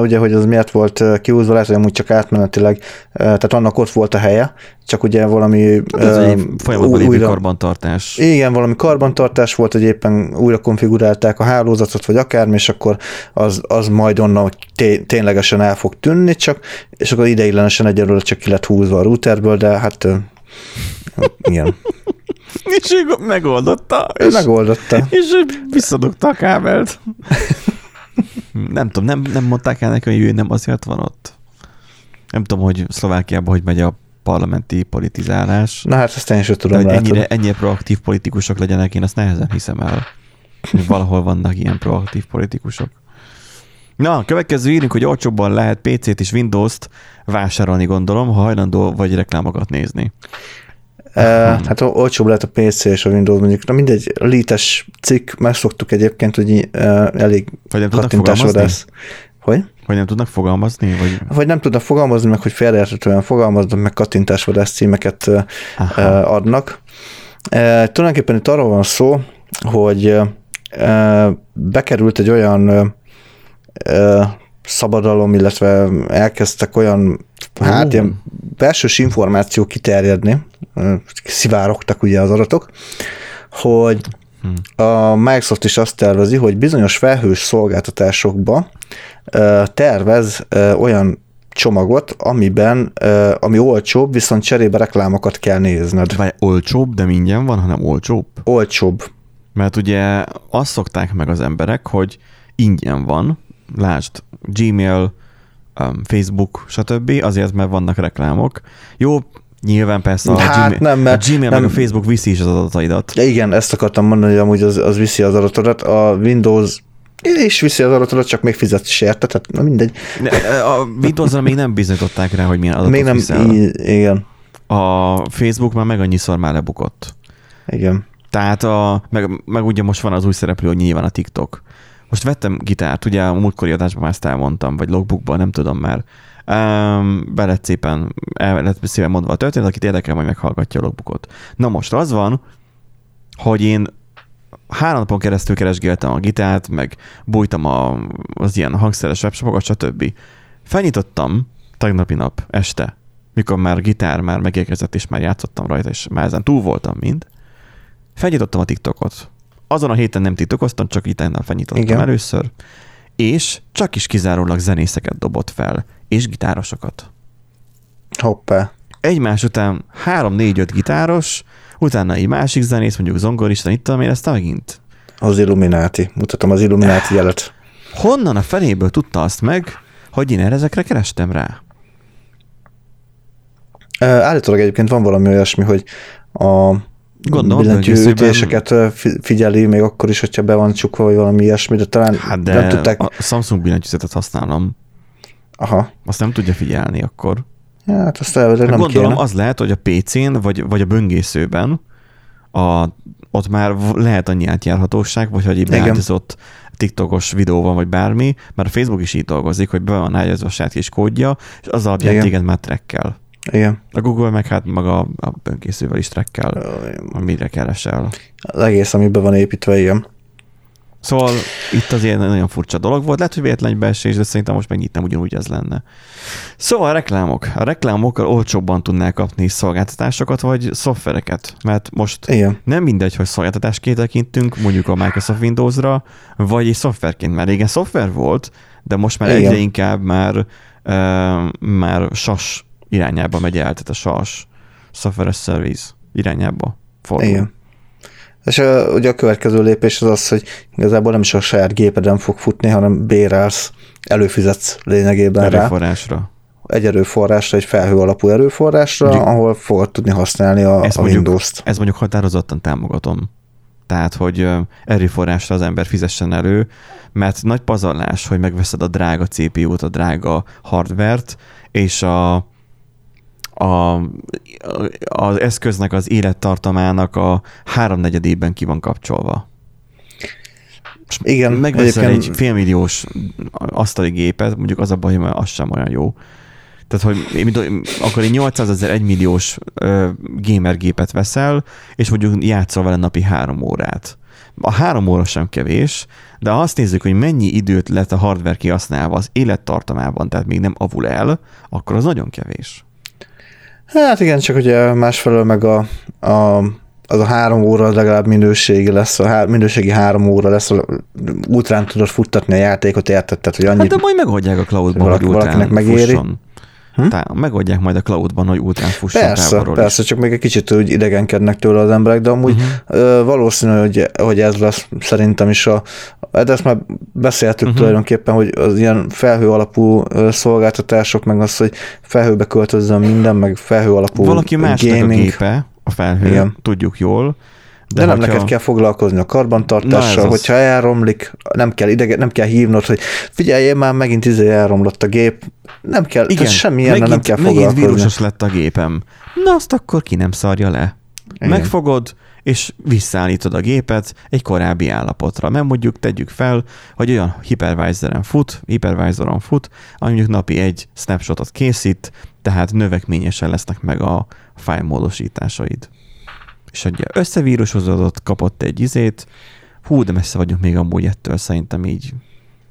ugye, hogy az miért volt kihúzva, lehet, hogy amúgy csak átmenetileg, tehát annak ott volt a helye, csak ugye valami... Tehát ez egy folyamatban lévő karbantartás. Igen, valami karbantartás volt, hogy éppen újra konfigurálták a hálózatot, vagy akármi, és akkor az, az majd onnan té- ténylegesen el fog tűnni, csak, és akkor ideiglenesen egyelőre csak ki lett húzva a routerből, de hát igen. És ő megoldotta. Ő és, megoldotta. És visszadugta a kábelt. Nem tudom, nem, nem mondták el neki, hogy ő nem azért van ott. Nem tudom, hogy Szlovákiában hogy megy a parlamenti politizálás. Na hát azt én is tudom, hogy ennyire, ennyire proaktív politikusok legyenek, én azt nehezen hiszem el. Valahol vannak ilyen proaktív politikusok. Na, következő írunk, hogy olcsóbban lehet pé cét és Windows-t vásárolni, gondolom, ha hajlandó vagy reklámokat nézni. Uh-huh. Hát olcsóbb lehet a pé cé és a Windows, mondjuk. Na mindegy, lítes cikk, már szoktuk egyébként, hogy elég kattintásvadász. Hogy? Hogy nem tudnak fogalmazni? Vagy, vagy nem tudnak fogalmazni, meg hogy félreérthetően fogalmaznak, meg kattintásvadász címeket Aha. adnak. E, tulajdonképpen itt arról van szó, hogy e, bekerült egy olyan e, szabadalom, illetve elkezdtek olyan, hát uh. ilyen belsős információk kiterjedni, szivárogtak ugye az adatok, hogy a Microsoft is azt tervezi, hogy bizonyos felhős szolgáltatásokba tervez olyan csomagot, amiben, ami olcsóbb, viszont cserébe reklámokat kell nézned. Vagy olcsóbb, de ingyen van, hanem olcsóbb? Olcsóbb. Mert ugye azt szokták meg az emberek, hogy ingyen van, lásd, Gmail, Facebook, stb. Azért, mert vannak reklámok. Jó, nyilván persze a hát Gmail, nem, mert a Gmail nem, meg a Facebook viszi is az adataidat. Igen, ezt akartam mondani, hogy amúgy az, az viszi az adatodat. A Windows és viszi az adatodat, csak még fizetsz is érte, tehát na mindegy. A Windowsra még nem bizonyították rá, hogy milyen adatot még nem, viszel. Í- igen. A Facebook már meg annyiszor már lebukott. Igen. Tehát a, meg, meg ugye most van az új szereplő, hogy nyilván a TikTok. Most vettem gitárt, ugye a múltkori adásban már ezt elmondtam, vagy logbookban, nem tudom már. Um, be lett szépen, el lett szépen mondva a történet, akit érdekel, majd meghallgatja a logbookot. Na most az van, hogy én három napon keresztül keresgéltem a gitárt, meg bújtam a, az ilyen hangszeres webshopokat, stb. Felnyitottam tegnapi nap este, mikor már gitár már megérkezett, és már játszottam rajta, és már ezen túl voltam mind. Felnyitottam a TikTokot. Azon a héten nem TikTokoztam, csak itt ennel felnyitottam Igen. először. És csak is kizárólag zenészeket dobott fel, és gitárosokat. Hoppá. Egymás után három-négy-öt gitáros, utána egy másik zenész, mondjuk zongorista, itt tudom én, ezt megint. Az Illuminati. Mutatom az Illuminati jelet. Honnan a feléből tudta azt meg, hogy én erre ezekre kerestem rá? Uh, állítólag egyébként van valami olyasmi, hogy a billentyűütéseket figyeli még akkor is, hogyha be van csukva, vagy valami ilyesmi, de talán hát de nem tudták. A Samsung billentyűzetet használom. Aha. Azt nem tudja figyelni akkor. Hát azt elvezetően nem gondolom, kéne. Az lehet, hogy a pé cén, vagy, vagy a böngészőben a, ott már lehet annyi átjárhatóság, vagy hogy egy beállított TikTokos videó van, vagy bármi, mert a Facebook is így dolgozik, hogy be van ágyazva a saját kis kódja, és az alapján Igen. téged már trackkel. Igen. A Google meg hát maga a böngészővel is trackkel, amire keresel. Az egész, amiben van építve, igen. Szóval itt azért nagyon furcsa dolog volt, lehet, hogy véletlenül beesés, de szerintem most megnyitnám ugyanúgy ez lenne. Szóval a reklámok. A reklámokkal olcsóbban tudnál kapni szolgáltatásokat, vagy szoftvereket, mert most igen. nem mindegy, hogy szolgáltatásként tekintünk, mondjuk a Microsoft Windowsra, vagy egy szoftverként, mert régen szoftver volt, de most már igen. egyre inkább már, uh, már sas irányába megy el, tehát a sas, software as service irányába fordul. Igen. És a, ugye a következő lépés az az, hogy igazából nem is a saját gépeden fog futni, hanem bérelsz, előfizetsz lényegében rá. Erőforrásra. Egy erőforrásra, egy felhő alapú erőforrásra, mondjuk, ahol fogod tudni használni a, a Windows-t. Ez mondjuk határozottan támogatom. Tehát, hogy erőforrásra az ember fizessen elő, mert nagy pazarlás, hogy megveszed a drága cé pé út, a drága hardvert, és a A, az eszköznek, az élettartamának a háromnegyedében ki van kapcsolva. Igen. Megveszel egy félmilliós asztali gépet, mondjuk az a baj, mert az sem olyan jó. Tehát, hogy akkor egy nyolcszázezer, egymilliós gamer gépet veszel, és mondjuk játszol vele napi három órát. A három óra sem kevés, de ha azt nézzük, hogy mennyi időt lett a hardware kihasználva az élettartamában, tehát még nem avul el, akkor az nagyon kevés. Hát igen, csak ugye másfelől meg a, a, az a három óra legalább minőségi lesz, a há, minőségi három óra lesz, útrán tudod futtatni a játékot, értetted, hogy annyit... Hát de majd megoldják a cloudban, valaki, hogy útrán megéri. Fusson. Hm? Tehát megoldják majd a cloudban, hogy útrán fusson persze, távolról Persze, is. Csak még egy kicsit úgy idegenkednek tőle az emberek, de amúgy uh-huh. valószínű, hogy, hogy ez lesz szerintem is a... De ezt már beszéltük uh-huh. tulajdonképpen, hogy az ilyen felhő alapú szolgáltatások, meg az, hogy felhőbe költözzön minden, meg felhő alapú valaki másnak a gépe, a felhő, igen. tudjuk jól. De, de nem neked a... kell foglalkozni a karbantartással, hogyha az... elromlik, nem kell idege, nem kell hívnod, hogy figyeljél már, megint izé elromlott a gép, nem kell, igen, semmi ilyennel nem kell foglalkozni. Megint vírusos lett a gépem. Na azt akkor ki nem szarja le. Igen. Megfogod, és visszaállítod a gépet egy korábbi állapotra. Mert mondjuk tegyük fel, hogy olyan hypervisoron fut, hypervisoron fut, ami mondjuk napi egy snapshotot készít, tehát növekményesen lesznek meg a file módosításaid. És ugye összevírusozódott, kapott egy izét, hú, de messze vagyunk még amúgy ettől szerintem így,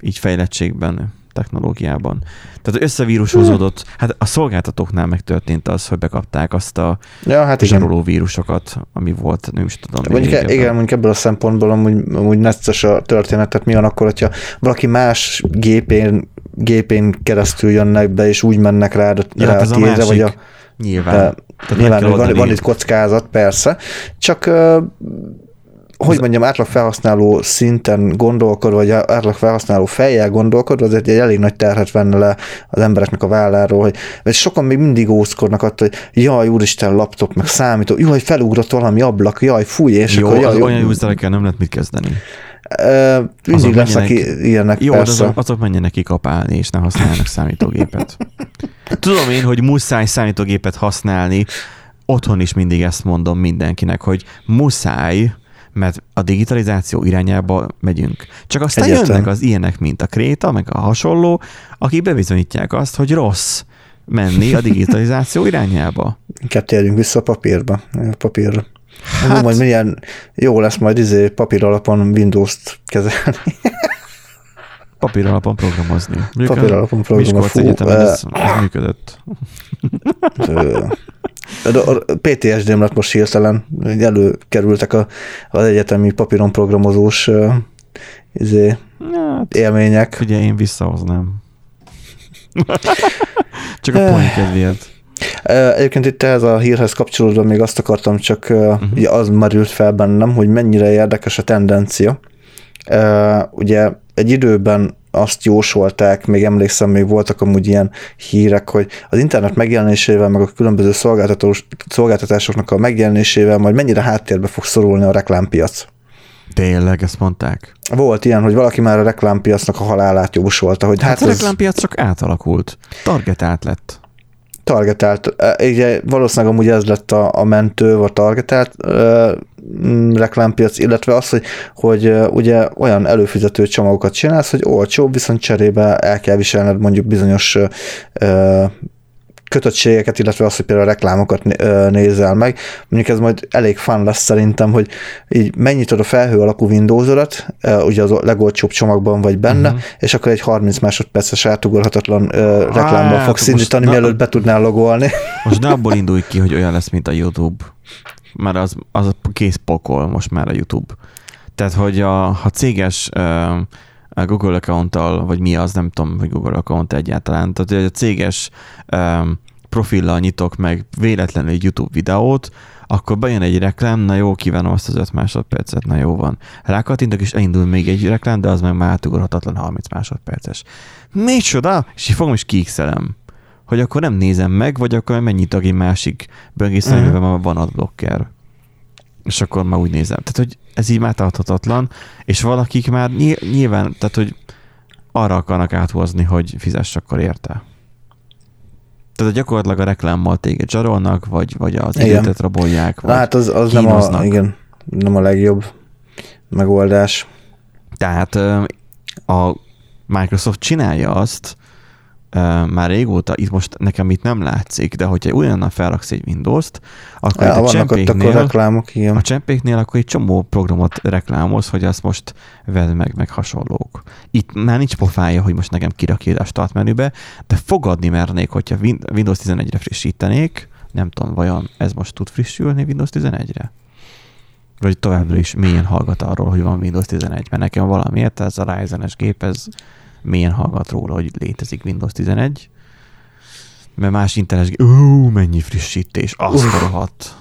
így fejlettségben, technológiában. Tehát összevírusozódott, hát a szolgáltatóknál megtörtént az, hogy bekapták azt a ja, hát zsaroló vírusokat, ami volt, nem is tudom. Mondjuk e, igen, mondjuk ebből a szempontból amúgy, amúgy necces a történet, tehát mi van akkor, hogyha valaki más gépén, gépén keresztül jönnek be, és úgy mennek rá, ja, rá hát a tízre, vagy a... Nyilván. De, tehát nyilván van, van itt kockázat, persze. Csak, uh, hogy mondjam, átlag felhasználó szinten gondolkodva, vagy átlag felhasználó fejjel gondolkodva, azért egy elég nagy terhet venne le az embereknek a válláról, hogy, hogy sokan még mindig ószkodnak attól, hogy jaj, úristen, laptop, meg számító, jaj, felugrott valami ablak, jaj, fúj, és jó, akkor jaj, jó. Olyan userrel nem lehet mit kezdeni. Mindig lesz, aki ilyenek. Jó, persze. Azok, azok menjenek kikapálni, és ne használjanak számítógépet. Tudom én, hogy muszáj számítógépet használni, otthon is mindig ezt mondom mindenkinek, hogy muszáj, mert a digitalizáció irányába megyünk. Csak aztán Egyetem. jönnek az ilyenek, mint a Kréta, meg a hasonló, akik bebizonyítják azt, hogy rossz menni a digitalizáció irányába. Inkább térjünk vissza a papírba. A papírra. Hát, hát, majd milyen jó lesz majd izé papír alapon Windows-t kezelni. Papír alapon programozni. Mondjuk papír alapon programozni. Miskolc Egyetemen uh, ez uh, működött. A pé té es dém lett most hirtelen. Előkerültek a, az egyetemi papíron programozós uh, izé, hát, élmények. Ugye én visszahoznám. Csak a point kedvéért. Egyébként itt ez a hírhez kapcsolódva még azt akartam, csak uh-huh. az merült fel bennem, hogy mennyire érdekes a tendencia. Ugye egy időben azt jósolták, még emlékszem, még voltak amúgy ilyen hírek, hogy az internet megjelenésével, meg a különböző szolgáltatásoknak a megjelenésével majd mennyire háttérbe fog szorulni a reklámpiac. Tényleg, ezt mondták? Volt ilyen, hogy valaki már a reklámpiacnak a halálát jósolta. Hogy hát, hát a ez... reklámpiac csak átalakult. Targetált lett. Targetált. Ugye, valószínűleg amúgy ez lett a, a mentő, vagy targetált e, reklámpiac, illetve az, hogy, hogy ugye olyan előfizető csomagokat csinálsz, hogy olcsóbb, viszont cserébe el kell viselned mondjuk bizonyos e, kötöttségeket, illetve azt, hogy például a reklámokat nézel meg. Mondjuk ez majd elég fun lesz szerintem, hogy így megnyitod a felhő alapú Windows-odat, ugye az legolcsóbb csomagban vagy benne, uh-huh. és akkor egy harminc másodperces átugorhatatlan reklámban hát, fogsz indítani, mielőtt be tudnál logolni. Most ne abból indulj ki, hogy olyan lesz, mint a YouTube. Már az, az kész pokol most már a YouTube. Tehát, hogy a, ha céges... a Google accounttal, vagy mi az, nem tudom, hogy Google account egyáltalán. Tehát, hogy a céges um, profillal nyitok meg véletlenül egy YouTube videót, akkor bejön egy reklám, na jó, kívánom azt az öt másodpercet, na jó van. Rákattintok, és elindul még egy reklám, de az meg már átugorhatatlan harminc másodperces. Micsoda? És így fogom, és kiixelem, hogy akkor nem nézem meg, vagy akkor megnyitok egy másik böngészőművel, mm-hmm. van adblocker. És akkor már úgy nézem. Tehát, hogy ez így már tarthatatlan, és valakik már nyilván, tehát, hogy arra akarnak áthozni, hogy fizess akkor érte. Tehát gyakorlatilag a reklámmal téged zsarolnak, vagy, vagy az életet rabolják, vagy hát az, az nem a, igen, nem a legjobb megoldás. Tehát a Microsoft csinálja azt, már régóta, itt most nekem itt nem látszik, de hogyha újra felraksz egy Windows-t, akkor ja, a csempéknél, a, reklámok, igen. a csempéknél akkor egy csomó programot reklámoz, hogy azt most vedd meg, meg hasonlók. Itt már nincs pofája, hogy most nekem kirakjél a start menübe, de fogadni mernék, hogyha Windows tizenegyre frissítenék, nem tudom, vajon ez most tud frissülni Windows tizenegyre? Vagy továbbra is mélyen hallgat arról, hogy van Windows tizenegy, mert nekem valamiért ez a Ryzen-es gép, ez milyen hallgat róla, hogy létezik Windows tizenegy, mert más internet, ó, mennyi frissítés, az rohadt.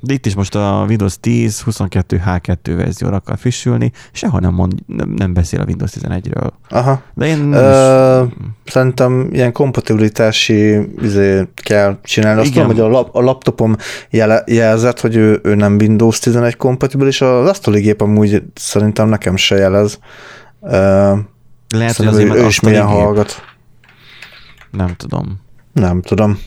De itt is most a Windows tíz huszonkettő H kettő verzióra akar frissülni, sehol nem, mond, nem, nem beszél a Windows tizenegyről. Aha. De én nem Ö, is... Szerintem ilyen kompatibilitási izé kell csinálni. Azt tudom, hogy a, lap, a laptopom jele, jelzett, hogy ő, ő nem Windows tizenegy kompatibilis, az asztali gép amúgy szerintem nekem se jelez. Ö, Lehet, hogy azért ő is milyen hallgat. Nem tudom. Nem tudom.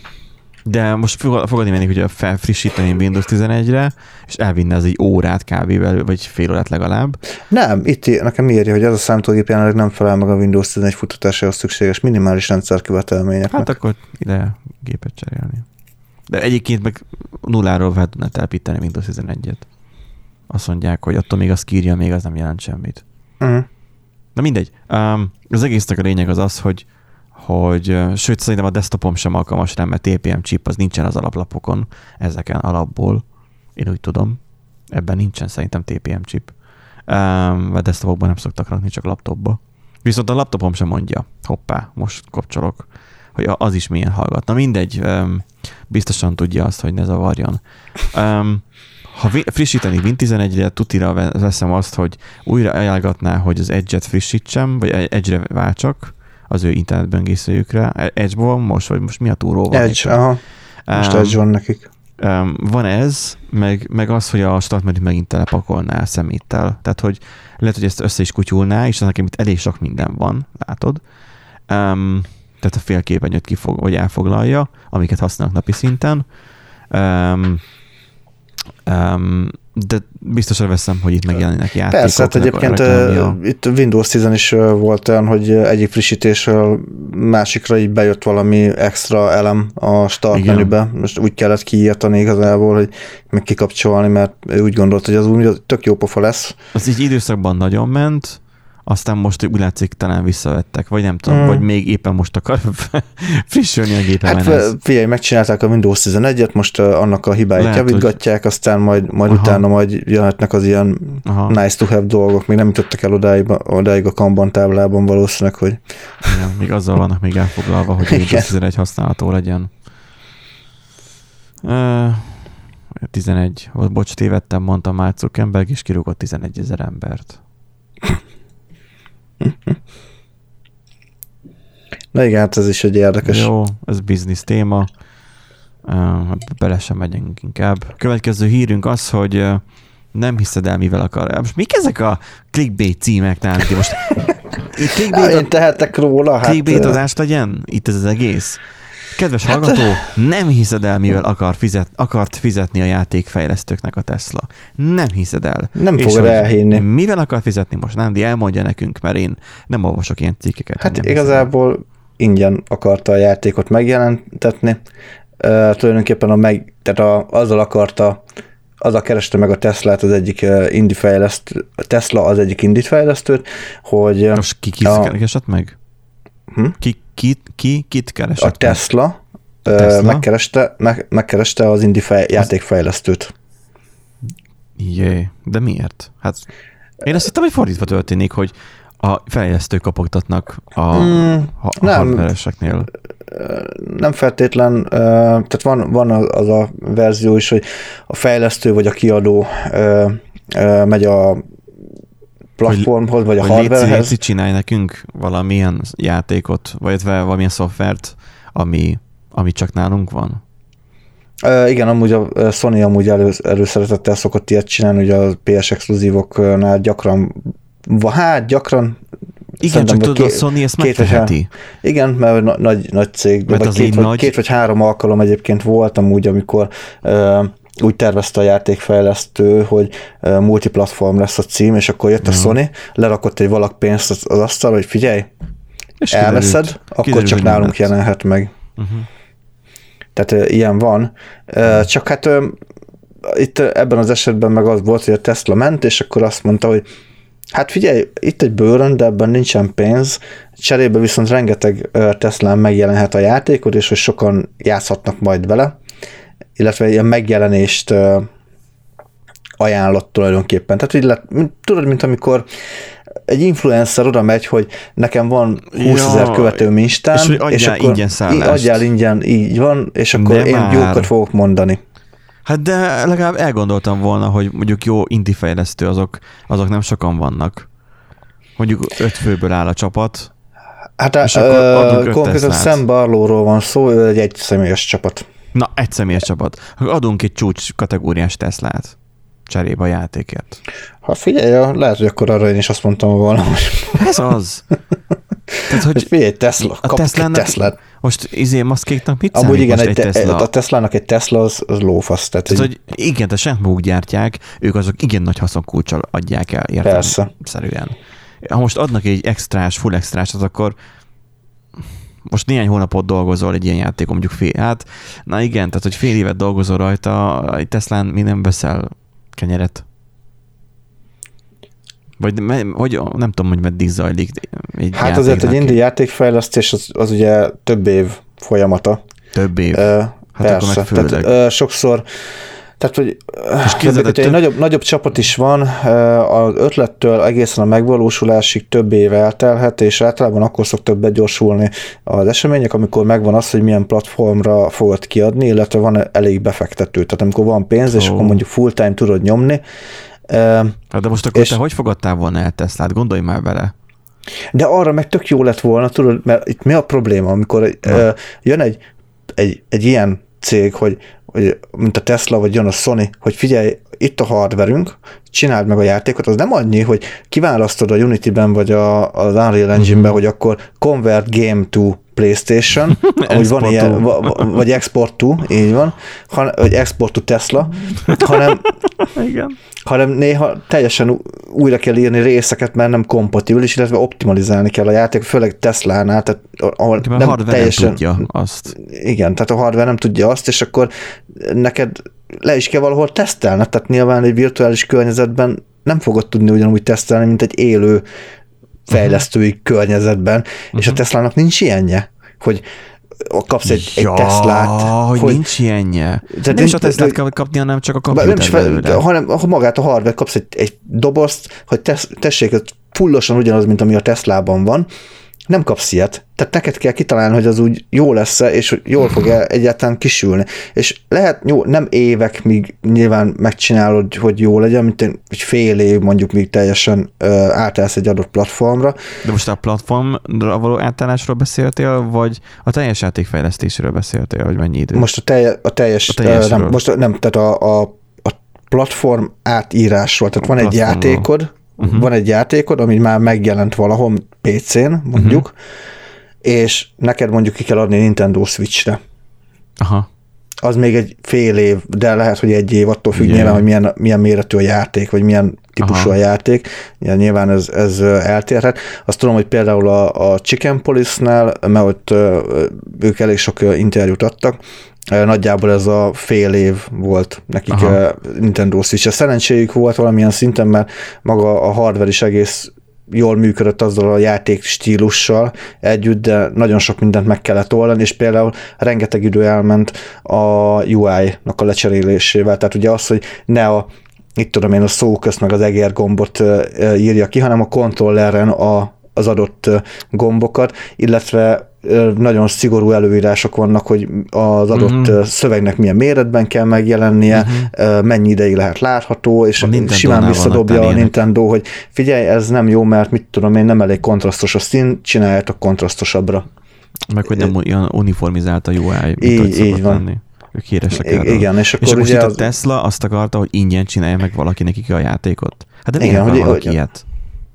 De most fogadni mennék, hogy felfrissíteném Windows tizenegyre, és elvinne az egy órát kávével, vagy fél órát legalább. Nem, itt nekem írja, hogy ez a számítógép jelenleg nem felel meg a Windows tizenegy futtatásához szükséges minimális rendszerkövetelményeknek. Hát akkor ide gépet cserélni. De egyébként meg nulláról fel tudná telepíteni Windows tizenegyet. Azt mondják, hogy attól még az kírja, még az nem jelent semmit. Uh-huh. Na mindegy. Um, az egésznek a lényeg az az, hogy, hogy sőt, szerintem a desktopom sem alkalmas rá, mert té pé em chip az nincsen az alaplapokon, ezeken alapból. Én úgy tudom, ebben nincsen szerintem té pé em chip. Um, a desktopokban nem szoktak rakni, csak laptopba. Viszont a laptopom sem mondja, hoppá, most kapcsolok, hogy az is milyen hallgat. Na mindegy, um, biztosan tudja azt, hogy ne zavarjon. Um, Ha frissíteni Win tizenegyre, tutira veszem azt, hogy újra ajánlgatná, hogy az Edge-et frissítsem, vagy Edge-re váltsak az ő internetböngészőjükre. Edge-ból most, vagy most mi a túró van? Edge, aha. Most um, Edge van nekik. Um, van ez, meg, meg az, hogy a startmenüt megint telepakolná szeméttel. Tehát, hogy lehet, hogy ezt össze is kutyulná, és nekem itt elég sok minden van, látod. Um, tehát a félképernyőt kifog, vagy elfoglalja, amiket használnak napi szinten. Um, um, de biztosan veszem, hogy itt megjelennek játékok. Persze, hát egyébként a... itt Windows tíz is volt olyan, hogy egyik frissítésről másikra így bejött valami extra elem a start menübe. Most úgy kellett kiírtani igazából, hogy meg kikapcsolni, mert úgy gondolt, hogy az úgy tök jó pofa lesz. Az így időszakban nagyon ment, aztán most úgy látszik, talán visszavettek, vagy nem tudom, hmm. vagy még éppen most akar frissülni a gépemen. Hát figyelj, megcsinálták a Windows tizenegyet, most annak a hibáit lehet, javítgatják, hogy... aztán majd, majd utána majd jöhetnek az ilyen Aha. nice to have dolgok, még nem jutottak el odáig, odáig a Kanban táblában valószínűleg, hogy... Igen, még azzal vannak még elfoglalva, hogy Windows tizenegy használható legyen. Uh, tizenegy, bocs, tévedtem, mondta már Zuckerberg, és kirúgott tizenegy ezer embert. Na igen, hát ez is egy érdekes. Jó, ez biznisz téma. Bele sem megyünk inkább. Következő hírünk az, hogy nem hiszed el, mivel akar. Most mik ezek a clickbait címek nálunk? Most clickbait ad... tehetek róla. Clickbait hát... adást legyen? Itt ez az egész. Kedves hát... hallgató, nem hiszed el, mivel akar fizet, akart fizetni a játékfejlesztőknek a Tesla. Nem hiszed el. Nem fogod elhinni. Mivel akar fizetni most? Nándi elmondja nekünk, mert én nem olvasok ilyen cikkeket. Hát igazából ingyen akarta a játékot megjelentetni. Uh, tulajdonképpen a meg, tehát a, azzal akarta, azzal kereste meg a Teslát az egyik uh, indie fejlesztő, Tesla az egyik indie fejlesztőt, hogy... Uh, most ki kiszkeresett a... meg? Hm? Ki, ki, ki, kit keresett? A Tesla, Tesla? Megkereste, meg, megkereste az indie fej, játékfejlesztőt. Jé, de miért? Hát én azt hittem, hogy fordítva történik, hogy a fejlesztők kopogtatnak a, mm, a, a hardvereseknél. Nem feltétlen, tehát van, van az a verzió is, hogy a fejlesztő vagy a kiadó megy a platformhoz, vagy a hardwarehez. Léci, léci csinálj nekünk valamilyen játékot, vagy valamilyen szoftvert, ami, ami csak nálunk van? Uh, igen, amúgy a Sony amúgy elő, előszeretettel szokott ilyet csinálni, ugye a pé es exkluzívoknál gyakran, hát gyakran igen, csak tudod, a Sony ezt megteheti. Igen, mert na, nagy, nagy cég, de két, vagy, nagy... két vagy három alkalom egyébként volt amúgy, amikor uh, úgy tervezte a játékfejlesztő, hogy uh, multiplatform lesz a cím, és akkor jött a uh-huh. Sony, lerakott egy valak pénzt az, az asztalra, hogy figyelj, és elveszed, kiderült, akkor kiderült, csak nálunk jelenhet meg. Uh-huh. Tehát uh, ilyen van. Uh, uh-huh. Csak hát uh, itt uh, ebben az esetben meg az volt, hogy a Tesla ment, és akkor azt mondta, hogy hát figyelj, itt egy bőrön, de ebben nincsen pénz, cserébe viszont rengeteg uh, Teslán megjelenhet a játékod, és hogy sokan játszhatnak majd vele, illetve ilyen megjelenést uh, ajánlott tulajdonképpen. Tehát így lett, mint, tudod, mint amikor egy influencer oda megy, hogy nekem van húszezer követőm Instán, és hogy adjál és akkor, ingyen szállást. Adjál ingyen, így van, és akkor de én már. Jókat fogok mondani. Hát de legalább elgondoltam volna, hogy mondjuk jó indie fejlesztő, azok, azok nem sokan vannak. Mondjuk öt főből áll a csapat. Hát a, a konkrétan Sam Barlowról van szó, ő egy egyszemélyes csapat. Na, egy személyes csapat. Adunk egy csúcs kategóriás Teslát cserébe a játékért. Ha figyelj, lehet, hogy akkor arra én is azt mondtam volna. Ez az. Tehát, hogy hogy figyelj, Tesla, kapok egy Teslát. Most izé maszkéknak mit számít igen, most egy, egy Tesla? A Teslának egy Tesla az, az lófasz. Tehát, tehát így... hogy igen, de sem maguk gyártják, ők azok igen nagy haszonkulccsal adják el értelemszerűen. Ha most adnak egy extrás, full extrás, az akkor most néhány hónapot dolgozol egy ilyen játékon, mondjuk fél, hát, na igen, tehát, hogy fél évet dolgozol rajta, egy Teslán mi nem veszel kenyeret? Vagy hogy, nem tudom, hogy meddig zajlik egy hát azért egy indie játékfejlesztés az, az ugye több év folyamata. Több év? Uh, hát persze. Akkor meg főleg. Tehát, uh, sokszor Tehát, hogy képzeld, tök... nagyobb, nagyobb csapat is van, az ötlettől egészen a megvalósulásig több éve eltelhet, és általában akkor szoktak begyorsulni az események, amikor megvan az, hogy milyen platformra fogod kiadni, illetve van elég befektető. Tehát amikor van pénz, és oh. akkor mondjuk full time tudod nyomni. Hát de most akkor és... te hogy fogadtál volna el Teslát? Gondolj már bele. De arra meg tök jó lett volna, tudod, mert itt mi a probléma, amikor jön egy, egy, egy ilyen cég, hogy mint a Tesla, vagy jön a Sony, hogy figyelj, itt a hardverünk, csináld meg a játékot, az nem annyi, hogy kiválasztod a Unity-ben, vagy a, az Unreal Engine-ben, mm-hmm. hogy akkor convert game to PlayStation, ahogy van ilyen, vagy export to, így van, han, vagy export to Tesla, hanem, igen. hanem néha teljesen újra kell írni részeket, mert nem kompatibilis, illetve optimalizálni kell a játékot, főleg Teslánál, tehát ahol de nem teljesen... Nem tudja azt. Igen, tehát a hardware nem tudja azt, és akkor neked le is kell valahol tesztelned, tehát nyilván egy virtuális környezetben nem fogod tudni ugyanúgy tesztelni, mint egy élő fejlesztői uh-huh. környezetben, uh-huh. és a Teslának nincs ilyenje, hogy kapsz egy, ja, egy Teslát. Hogy, hogy nincs ilyenje. Nem nincs, is a Teslát kell kapni, hanem csak a komputerben. Hanem magát a hardware kapsz egy, egy dobozt, hogy tesz, tessék, ez fullosan ugyanaz, mint ami a Teslában van, nem kapsz ilyet. Tehát neked kell kitalálni, hogy az úgy jó lesz-e, és jól fog egyáltalán kisülni. És lehet jó, nem évek, míg nyilván megcsinálod, hogy jó legyen, mint egy fél év mondjuk, míg teljesen ö, átállsz egy adott platformra. De most a platformra való átállásról beszéltél, vagy a teljes játékfejlesztésről beszéltél, hogy mennyi idő? Most a, telje, a teljes... A teljesről. Nem, most nem, tehát a, a, a platform átírásról. Tehát a van egy játékod, Uh-huh. van egy játékod, ami már megjelent valahol pé cén, mondjuk, uh-huh. és neked mondjuk ki kell adni Nintendo Switch-re. Aha. Az még egy fél év, de lehet, hogy egy év, attól függ yeah. nyilván, hogy milyen, milyen méretű a játék, vagy milyen típusú Aha. a játék. Nyilván ez, ez eltérhet. Azt tudom, hogy például a, a Chicken Police-nál, mert ott ők elég sok interjút adtak, nagyjából ez a fél év volt nekik Aha. Nintendo Switch-e. Szerencséjük volt valamilyen szinten, mert maga a hardware is egész jól működött azzal a játék stílussal együtt, de nagyon sok mindent meg kellett oldani, és például rengeteg idő elment a u i-nak a lecserélésével. Tehát ugye az, hogy ne a itt tudom én a szó közt meg az egér gombot írja ki, hanem a kontrolleren a, az adott gombokat, illetve nagyon szigorú előírások vannak, hogy az adott uh-huh. szövegnek milyen méretben kell megjelennie, uh-huh. mennyi ideig lehet látható, és simán visszadobja a Nintendo, hogy figyelj, ez nem jó, mert mit tudom én, nem elég kontrasztos a szín, csináljátok kontrasztosabbra. Meg hogy nem olyan uniformizált a u i, így, így van. Lenni. Igen, és akkor, és akkor ugye most az... a Tesla azt akarta, hogy ingyen csinálja meg valaki nekik a játékot. Hát de miért akar valaki ilyet?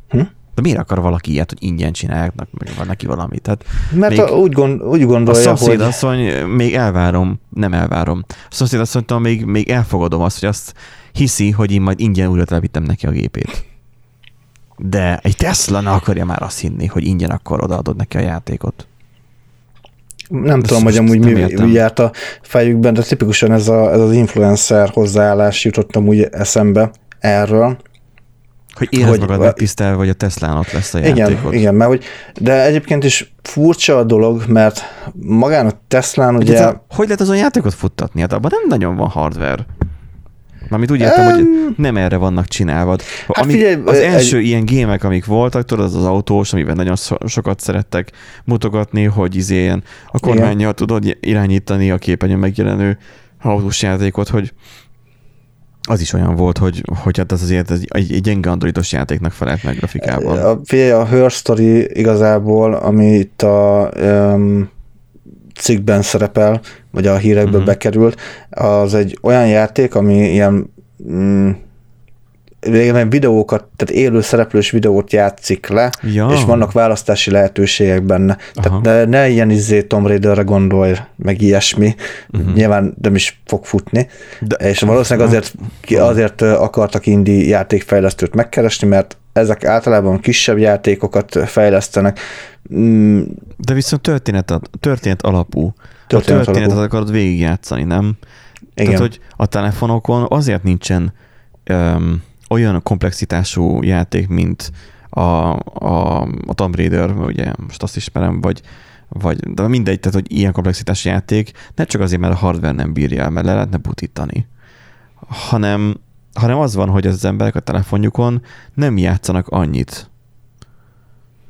Hm? De miért akar valaki ilyet, hogy ingyen csinálják meg van neki valamit? Hát mert a, úgy, gond, úgy gondolja, hogy... A szomszédasszony, hogy... még elvárom, nem elvárom. A szomszédasszonytól még, még elfogadom azt, hogy azt hiszi, hogy én majd ingyen újra telepítem neki a gépét. De egy Tesla ne akarja már azt hinni, hogy ingyen akkor odaadod neki a játékot. Nem de tudom, hogy amúgy mi járt a fejükben, de tipikusan ez, a, ez az influencer hozzáállás jutott amúgy eszembe erről. Hogy érezd magad megtisztelve, vagy a Teslán ott lesz a játékot. Igen, mert hogy, de egyébként is furcsa a dolog, mert magán a Teslán ugye... ugye... Hogy lehet azon játékot futtatni? Hát abban nem nagyon van hardware. Amit úgy értem, um, hogy nem erre vannak csinálva. Hát figyelj, az első egy... ilyen gémek, amik voltak, tudod, az az autós, amiben nagyon so- sokat szerettek mutogatni, hogy izé ilyen a kormánnyal tudod irányítani a képernyőn megjelenő autós játékot, hogy az is olyan volt, hogy, hogy hát ez azért egy, egy gyenge androidos játéknak felelt meg grafikában. A, figyelj, a Her Story igazából, ami itt a um, cikkben szerepel, vagy a hírekből uh-huh. bekerült, az egy olyan játék, ami ilyen mm, videókat, tehát élő szereplős videót játszik le, ja. és vannak választási lehetőségek benne. Aha. Tehát ne, ne ilyen izé Tomb Raiderre gondolj, meg ilyesmi. Uh-huh. Nyilván nem is fog futni. De, és valószínűleg azért, azért akartak indie játékfejlesztőt megkeresni, mert ezek általában kisebb játékokat fejlesztenek. Mm. De viszont történet, történet alapú. Történet a történetet alapú. Akarod végigjátszani, nem? Igen. Tehát, hogy a telefonokon azért nincsen um, olyan komplexitású játék, mint a, a, a Tomb Raider, ugye most azt ismerem, vagy, vagy de mindegy, tehát, hogy ilyen komplexitású játék, nem csak azért, mert a hardware nem bírja el, mert le lehetne butítani, hanem, hanem az van, hogy az emberek a telefonjukon nem játszanak annyit.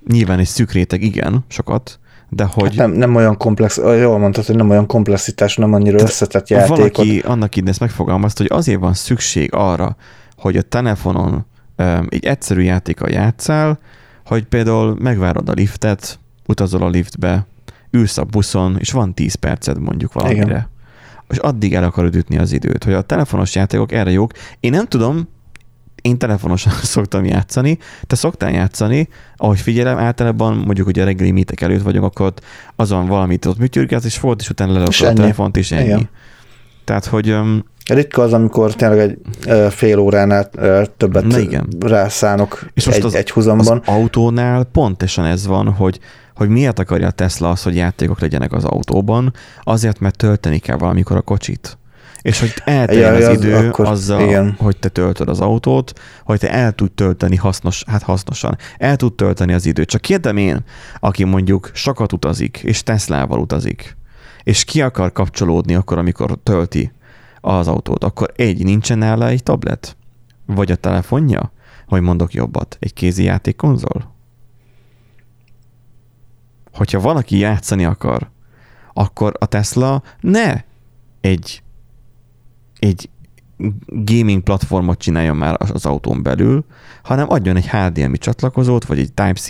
Nyilván egy szűk réteg, igen, sokat, de hogy... Hát nem, nem olyan komplex, jól mondtad, hogy nem olyan komplexitás, nem annyira összetett játékot. Valaki annak idén ezt megfogalmazta, hogy azért van szükség arra, hogy a telefonon um, egy egyszerű játékkal játszál, hogy például megvárod a liftet, utazol a liftbe, ülsz a buszon, és van tíz perced mondjuk valamire. Igen. és addig el akarod ütni az időt, hogy a telefonos játékok erre jók. Én nem tudom, én telefonosan szoktam játszani, te szoktál játszani, ahogy figyelem, általában mondjuk, hogy a reggeli mítek előtt vagyok, akkor azon valamit ott műtyürkálsz, és volt, és utána lelakod a telefont, és ennyi. Igen. Tehát, hogy... Um, ritka az, amikor tényleg egy uh, fél óránál uh, többet rászánok egy, egy húzamban. Az autónál pontosan ez van, hogy hogy miért akarja a Tesla az, hogy játékok legyenek az autóban, azért, mert tölteni kell valamikor a kocsit. És hogy elteljen ja, az, az idő akkor, azzal, igen. hogy te töltöd az autót, hogy te el tud tölteni hasznos, hát hasznosan, el tud tölteni az időt. Csak kérdem én, aki mondjuk sokat utazik, és Teslával utazik, és ki akar kapcsolódni akkor, amikor tölti az autót, akkor egy, nincsen nála egy tablet? Vagy a telefonja? Hogy mondok jobbat? Egy kézi játékkonzol? Hogyha valaki játszani akar, akkor a Tesla ne egy, egy gaming platformot csináljon már az autón belül, hanem adjon egy há dé em i csatlakozót, vagy egy Type-C,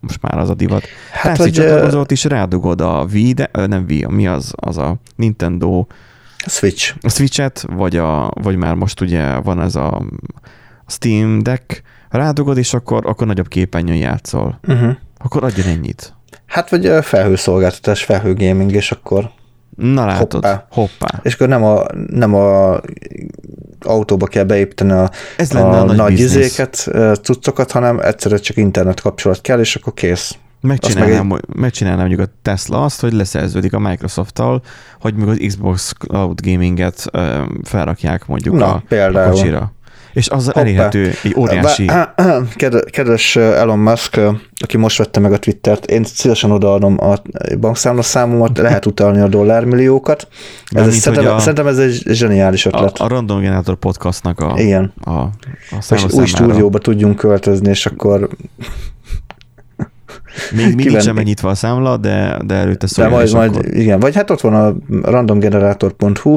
most már az a divat, hát, Type-C csatlakozót is rádugod a Wii, de, nem Wii, mi az, az a Nintendo Switch. A Switch-et, vagy, a, vagy már most ugye van ez a Steam Deck, rádugod, és akkor, akkor nagyobb képernyőn játszol. Uh-huh. Akkor adjon ennyit. Hát, vagy felhőszolgáltatás, felhőgaming, és akkor na látod, hoppá. hoppá. És akkor nem a, nem a autóba kell beépíteni a, a, a nagy, nagy izéket, cuccokat, hanem egyszerűen csak internet kapcsolat kell, és akkor kész. Megcsinálnám, meg egy... megcsinálnám mondjuk a Tesla azt, hogy leszerződik a Microsofttal, hogy még az Xbox Cloud gaminget felrakják mondjuk na, a, a kocsira. És azzal hoppá. elérhető egy óriási... Kedves Elon Musk, aki most vette meg a Twittert, én szívesen odaadom a bankszámlaszámomat, lehet utalni a dollármilliókat. Ez ez szerintem, a, szerintem ez egy zseniális ötlet. A, a Random Generator podcastnak a, igen. a, a számlaszámára. Új stúdióba tudjunk költözni, és akkor... Még mindig sem megnyitva a számla, de, de előtte szólja. De majd, majd akkor... igen. Vagy hát ott van a randomgenerator pont hu,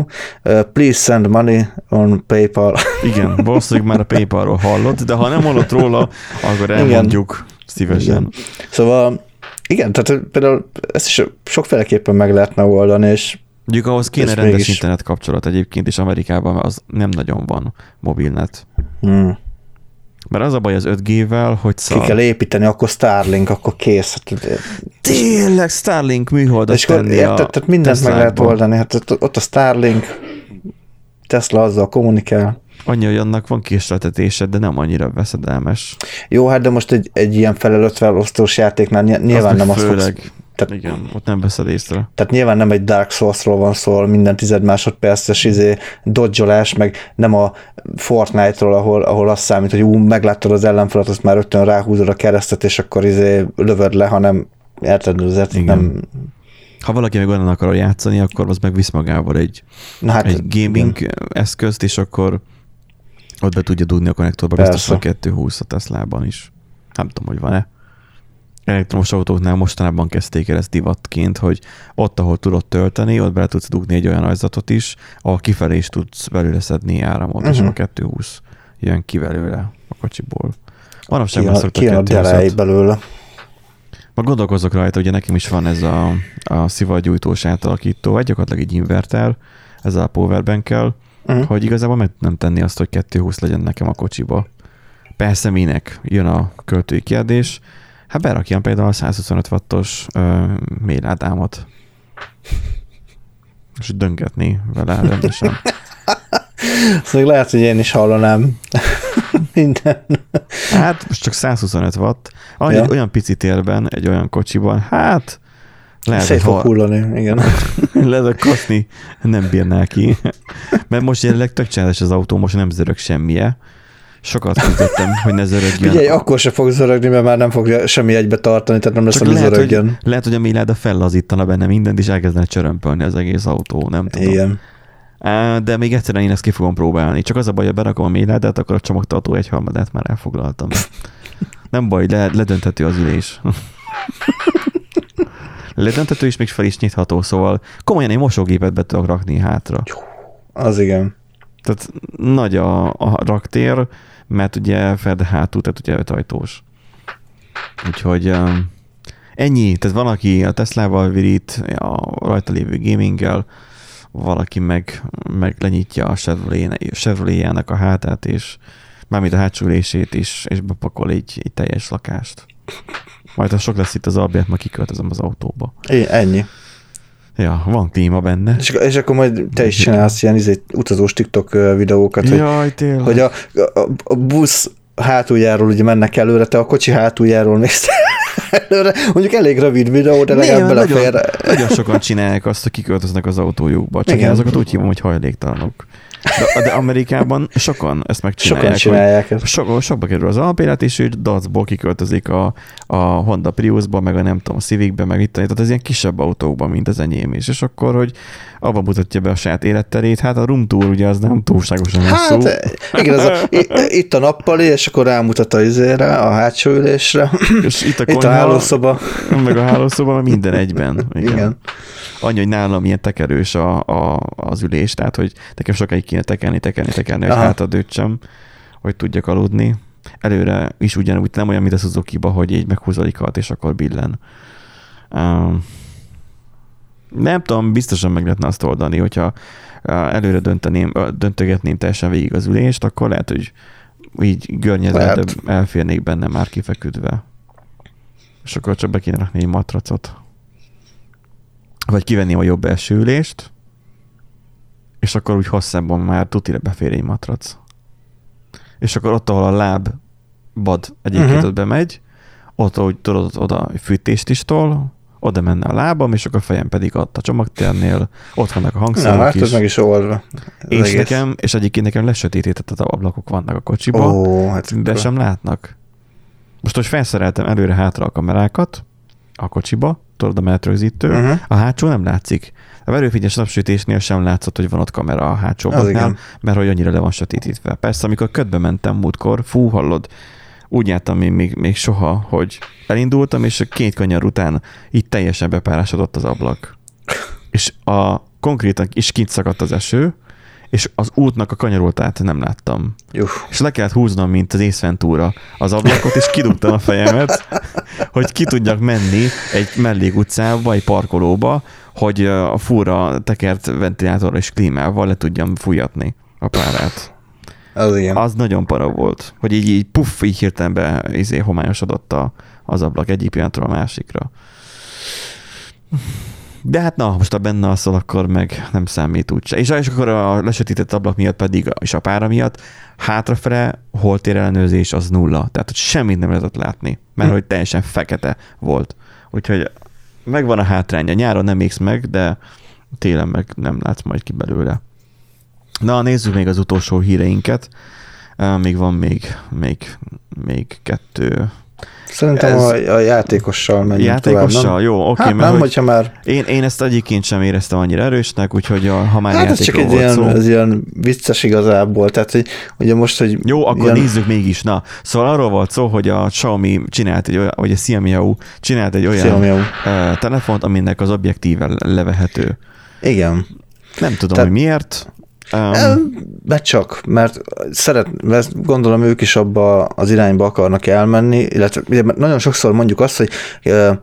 uh, please send money on PayPal. Igen, valószínűleg már a PayPalról hallott, de ha nem hallott róla, akkor elmondjuk igen. szívesen. Igen. Szóval igen, tehát például ezt is sokféleképpen meg lehetne oldani, és mondjuk ahhoz kéne rendes mégis... internet kapcsolat egyébként, és Amerikában az nem nagyon van mobilnet. Hmm. Mert az a baj az öt G-vel, hogy szar. Ki kell építeni, akkor Starlink, akkor kész. Tényleg Starlink műholdat és tenni és akkor, a mindent meg lehet oldani. Hát ott a Starlink, Tesla azzal kommunikál. Annyi, hogy annak van késleltetésed, de nem annyira veszedelmes. Jó, hát de most egy, egy ilyen felelőtvelosztós játéknál nyilván azt nem azt főleg. Fogsz... Tehát, igen, ott nem veszed észre. Tehát nyilván nem egy Dark Souls-ról van szó, minden tized másodperces izé, dodgyolás, meg nem a Fortnite-ról, ahol, ahol azt számít, hogy ú, megláttad az ellenfelet, azt már rögtön ráhúzod a keresztet, és akkor izé lövöd le, hanem érted, azért nem... Ha valaki meg olyan akar játszani, akkor az megvisz magával egy, hát, egy gaming igen. eszközt, és akkor ott be tudja dugni a konnektorba, biztos a kettő húsz a Teslában is. Nem tudom, hogy van-e. Elektromos autóknál mostanában kezdték el ezt divatként, hogy ott, ahol tudod tölteni, ott bele tudsz dugni egy olyan ajzatot is, ahol kifelé is tudsz belőle szedni áramot, uh-huh. és a kettő húsz jön ki belőle a kocsiból. Manapság már szoktak kettő húszat. Kijön a derej belőle. Ma gondolkozzok rajta, ugye nekem is van ez a, a szivargyújtós átalakító, egy gyakorlatilag egy inverter, ezzel a powerbankkel, uh-huh. hogy igazából meg nem tenni azt, hogy kettő húsz legyen nekem a kocsiba. Persze minek jön a költői kérdés, hát berakjam például a száz huszonöt wattos uh, mélyládámat. És döngetni vele rendesen. Szóval lehet, hogy én is hallanám minden. Hát most csak száz huszonöt watt. Annyi, ja. Olyan pici térben, egy olyan kocsiban, hát lehet, szét fog hullani, igen. Lehet, hogy kaszni nem bírnál ki. Mert most jelenleg tök csinálás az autó, most nem zörög semmije. Sokat küzdöttem, hogy ne zörögjön. Figyelj, akkor se fog zörögni, mert már nem fog semmi egybe tartani, tehát nem lesz, ami zörögjön. Hogy, lehet, hogy a Méláda fellazítana benne mindent, és elkezdene csörömpölni az egész autó, nem tudom. Igen. De még egyszerűen én ezt ki fogom próbálni. Csak az a baj, hogy berakom a Méládát, akkor a csomagtartó egyharmadát már elfoglaltam. Nem baj, le, ledönthető az ülés. Ledönthető is, még fel is nyitható, szóval komolyan egy mosógépet be tudok rakni hátra. Az igen. Tehát nagy a, a raktér, mert ugye fed hátul, tehát ugye ötajtós. Úgyhogy um, ennyi. Tehát van, aki a Teslával virít, a rajta lévő gaminggel, valaki meg, meg lenyitja a Chevrolet-jának a hátát, és mármint a hátsó ülését is, és bepakol egy, egy teljes lakást. Majd ha sok lesz itt az albját, majd kiköltözöm az autóba. É, ennyi. Ja, van klíma benne. És, és akkor majd te is csinálsz ilyen izé, utazós TikTok videókat, jaj, hogy, hogy a, a, a busz hátuljáról ugye mennek előre, te a kocsi hátuljáról mész előre. Mondjuk elég rövid videó, de legalább belefér. Nagyon, nagyon sokan csinálják azt, hogy kiköltöznek az autójukba. Csak én azokat úgy hívom, hogy hajléktalanok. De, de Amerikában sokan ezt megcsinálják. Sokan csinálják ezt. So, sokba kerül az albérlet, és ő dacból kiköltözik a, a Honda Priusba, meg a nem tudom, a Civicbe, meg itt, tehát ez ilyen kisebb autókban, mint az enyém is. És akkor, hogy abba mutatja be a saját életterét, hát a room tour ugye az nem túlságosan hát, hosszú. Igen, az a, itt a nappali, és akkor rámutat a izére, a hátsó ülésre, és itt a, konyha, itt a hálószoba. Meg a hálószoba, minden egyben. Igen. Igen. Annyi, hogy nálam ilyen tekerős a, a, az ülés, tehát, hogy nekem sokáig kéne tekelni, tekelni, tekelni, aha, hogy hátadőtsem, hogy tudjak aludni. Előre is ugyanúgy, nem olyan, mint a Suzuki-ba, hogy így meghúzalikat, és akkor billen. Um, nem tudom, biztosan meg lehetne azt oldani, hogyha előre dönteném, döntögetném teljesen végig az ülést, akkor lehet, hogy így görnyezetebb elférnék benne már kifeküdve. És akkor csak be kéne rakni egy matracot. Vagy kivenném a jobb első ülést, és akkor úgy hosszában már tutira befér egy matrac. És akkor ott, ahol a lábbad egyébként uh-huh. ott bemegy, ott, ahogy tudod, oda fűtést is tol, oda menne a lábam, és akkor a fejem pedig ott a csomagtérnél, ott vannak a hangszerek hát, is. Na, meg is oldva. És egész. nekem, és egyébként nekem lesötétített ablakok vannak a kocsiban, oh, hát de sem látnak. Most, hogy felszereltem előre-hátra a kamerákat a kocsiba, tudod, a menetrögzítő, uh-huh. a hátsó nem látszik. A verőfényes napsütésnél sem látszott, hogy van ott kamera a hátsó ablaknál, mert hogy annyira le van sötétítve. Persze, amikor ködbe mentem múltkor, fú, hallod, úgy jártam én még, még soha, hogy elindultam, és két kanyar után így teljesen bepárásodott az ablak. És a, konkrétan is kint szakadt az eső, és az útnak a kanyarultát nem láttam. Juh. És le kellett húznom, mint az Ace Ventura az ablakot, és kidugtam a fejemet, hogy ki tudjak menni egy mellékutcába, egy parkolóba, hogy a fúra tekert ventilátorra és klímával le tudjam fújatni a párát. Az igen. Az nagyon para volt, hogy így, így puff, így hirtelen be izé, homályosodott a, az ablak egyik pillanatról a másikra. De hát na, most ha benne alszol, akkor meg nem számít úgyse. És akkor a lesötített ablak miatt pedig, és a pára miatt, hátrafele holtér ellenőrzés az nulla. Tehát, hogy semmit nem lehetett látni, mert hogy teljesen fekete volt. Úgyhogy megvan a hátránya. Nyáron nem égsz meg, de télen meg nem látsz majd ki belőle. Na, nézzük még az utolsó híreinket. Még van még, még, még kettő... Szerintem ez... a, a játékossal menjünk játékossal, tovább, jó, oké. Okay, hát mert nem, hogyha már... Én, én ezt egyébként sem éreztem annyira erősnek, úgyhogy a, ha már hát játékról volt ilyen, szó... Hát ez csak ilyen vicces igazából, tehát hogy ugye most, hogy... Jó, akkor ilyen... nézzük mégis, na. Szóval arról volt szó, hogy a Xiaomi csinált egy olyan, vagy a Xiaomi csinált egy olyan uh, telefont, aminek az objektíve levehető. Igen. Nem tudom, Te... hogy miért... Um, de csak, mert szeret, mert gondolom ők is abba az irányba akarnak elmenni, illetve ugye, nagyon sokszor mondjuk azt, hogy uh,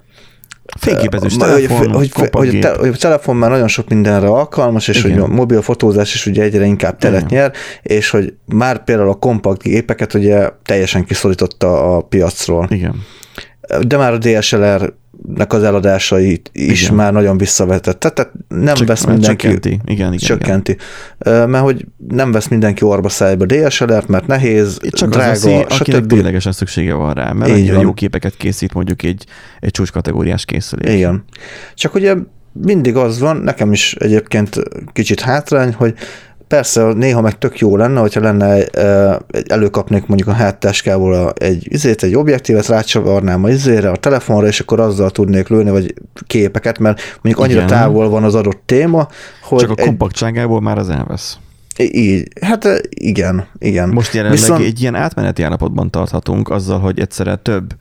fényképezős telefon, hogy, hogy, hogy, te, hogy a telefon már nagyon sok mindenre alkalmas, és igen, hogy a mobil fotózás is ugye egyre inkább teret nyer, és hogy már például a kompakt gépeket ugye teljesen kiszorította a piacról. Igen. De már a dé es el er-nek az eladásait is igen, már nagyon visszavetett. Tehát nem Csök, vesz mindenki... Csökkenti. Igen, igen, csökkenti. Igen. Mert hogy nem vesz mindenki orba szájba dé es el er-t, mert nehéz, csak drága, az veszi, akinek ténylegesen szüksége van rá, mert egy jó képeket készít mondjuk egy, egy csúcskategóriás készülés. Igen. Csak ugye mindig az van, nekem is egyébként kicsit hátrány, hogy persze néha meg tök jó lenne, hogyha lenne, előkapnék mondjuk a háttáskából egy izét, egy objektívet, rácsavarnám a izére, a telefonra, és akkor azzal tudnék lőni, vagy képeket, mert mondjuk annyira igen, távol van az adott téma, hogy... Csak a kompaktságából egy... már az elvesz. Így, hát igen, igen. Most jelenleg Viszont... egy ilyen átmeneti állapotban tarthatunk azzal, hogy egyszerre több,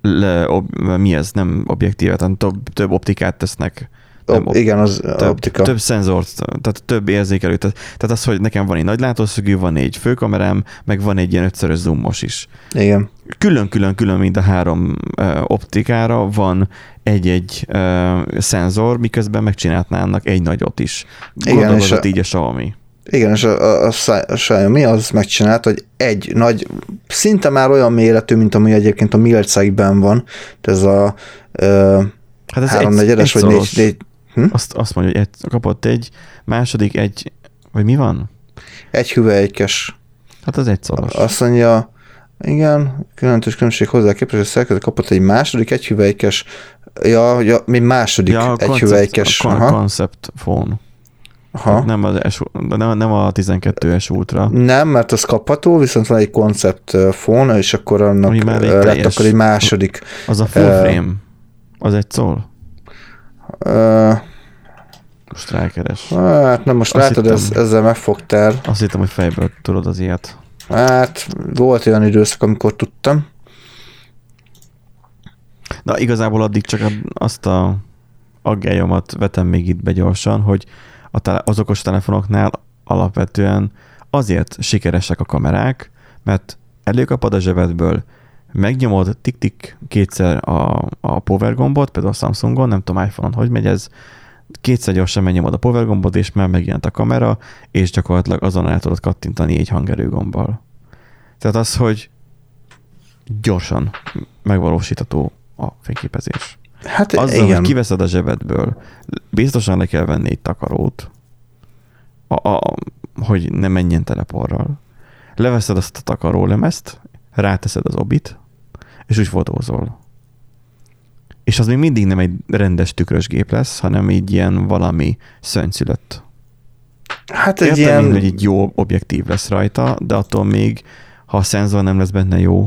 le, ob, mi ez, nem objektívet, hanem több, több optikát tesznek Nem, op- igen, az több, optika. Több szenzort, tehát több érzékelőt. Tehát az, hogy nekem van egy nagy látószögű, van egy főkamerám, meg van egy ilyen ötszörös zoomos is. Igen. Külön-külön-külön mind a három ö, optikára van egy-egy ö, szenzor, miközben megcsinálnának egy nagyot is. Gondolkodott így a Xiaomi. Igen, és a, a, a Xiaomi az megcsinált, hogy egy nagy, szinte már olyan méretű, mint ami egyébként a Milcekben van, ez a ö, hát ez háromnegyedes vagy négy, négy hm? azt, azt mondja, hogy egy, kapott egy, második egy, vagy mi van? Egy hüvelykes. Hát az egyszoros. Azt mondja, igen, jelentős különbség hozzá képest, hogy szerkezet kapott egy második egy hüvelykes, ja, ja, mi második ja, egy hüvelykes. Ja, a concept phone. Hát nem, az S, nem, nem a tizenkettes Ultra. Nem, mert az kapható, viszont van egy concept phone, és akkor annak lett akkor egy második. Az a full uh, frame. Az egy szól? Uh, most rákeres. Hát nem, most azt látod, hittem, ez, ezzel megfogtál. Azt hittem, hogy fejből tudod az ilyet. Hát volt olyan időszak, amikor tudtam. Na igazából addig csak azt a aggályomat vetem még itt be gyorsan, hogy a tele- az okos telefonoknál alapvetően azért sikeresek a kamerák, mert előkapod a zsebedből, megnyomod tik-tik kétszer a, a power gombot, például a Samsungon, nem tudom iPhone-on, hogy megy ez, kétszer gyorsan megnyomod a power gombot, és már megjelent a kamera, és gyakorlatilag azon el tudod kattintani egy hangerőgombbal. Tehát az, hogy gyorsan megvalósítható a fényképezés. Hát azzal, igen, hogy kiveszed a zsebedből, biztosan le kell venni egy takarót, a, a, hogy ne menjen teleporral. Leveszed azt a takarólemezt, ráteszed az obit, és úgy fotózol. És az még mindig nem egy rendes tükrös gép lesz, hanem így ilyen valami szönnyszülött. Hát egy értem, ilyen... hogy egy jó objektív lesz rajta, de attól még, ha a szenzor nem lesz benne jó.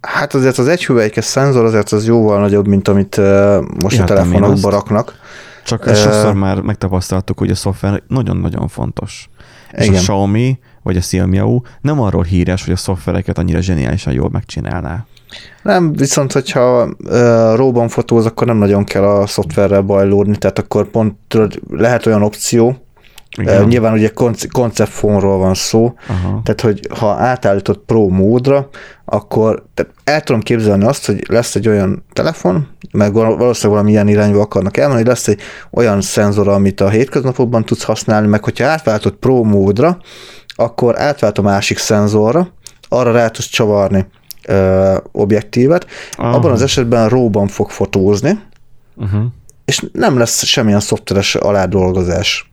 Hát azért az egy hüvelykes szenzor azért az jóval nagyobb, mint amit uh, most értem a telefonokba raknak. Csak uh, sokszor már megtapasztaltuk, hogy a szoftver nagyon-nagyon fontos. És igen. A Xiaomi vagy a Xiaomi nem arról híres, hogy a szoftvereket annyira zseniálisan jól megcsinálná. Nem, viszont hogyha uh, róban fotóz, akkor nem nagyon kell a szoftverrel bajlódni, tehát akkor pont tudod, lehet olyan opció, uh, nyilván ugye konceptfonról van szó, aha, tehát hogy ha átállított pro módra, akkor el tudom képzelni azt, hogy lesz egy olyan telefon, meg valószínűleg valami ilyen irányba akarnak elmenni, hogy lesz egy olyan szenzor, amit a hétköznapokban tudsz használni, meg hogyha átváltott pro módra, akkor átvált a másik szenzorra, arra rá tudsz csavarni ö, objektívet, aha, abban az esetben róban fog fotózni, uh-huh, és nem lesz semmilyen szoftveres aládolgozás.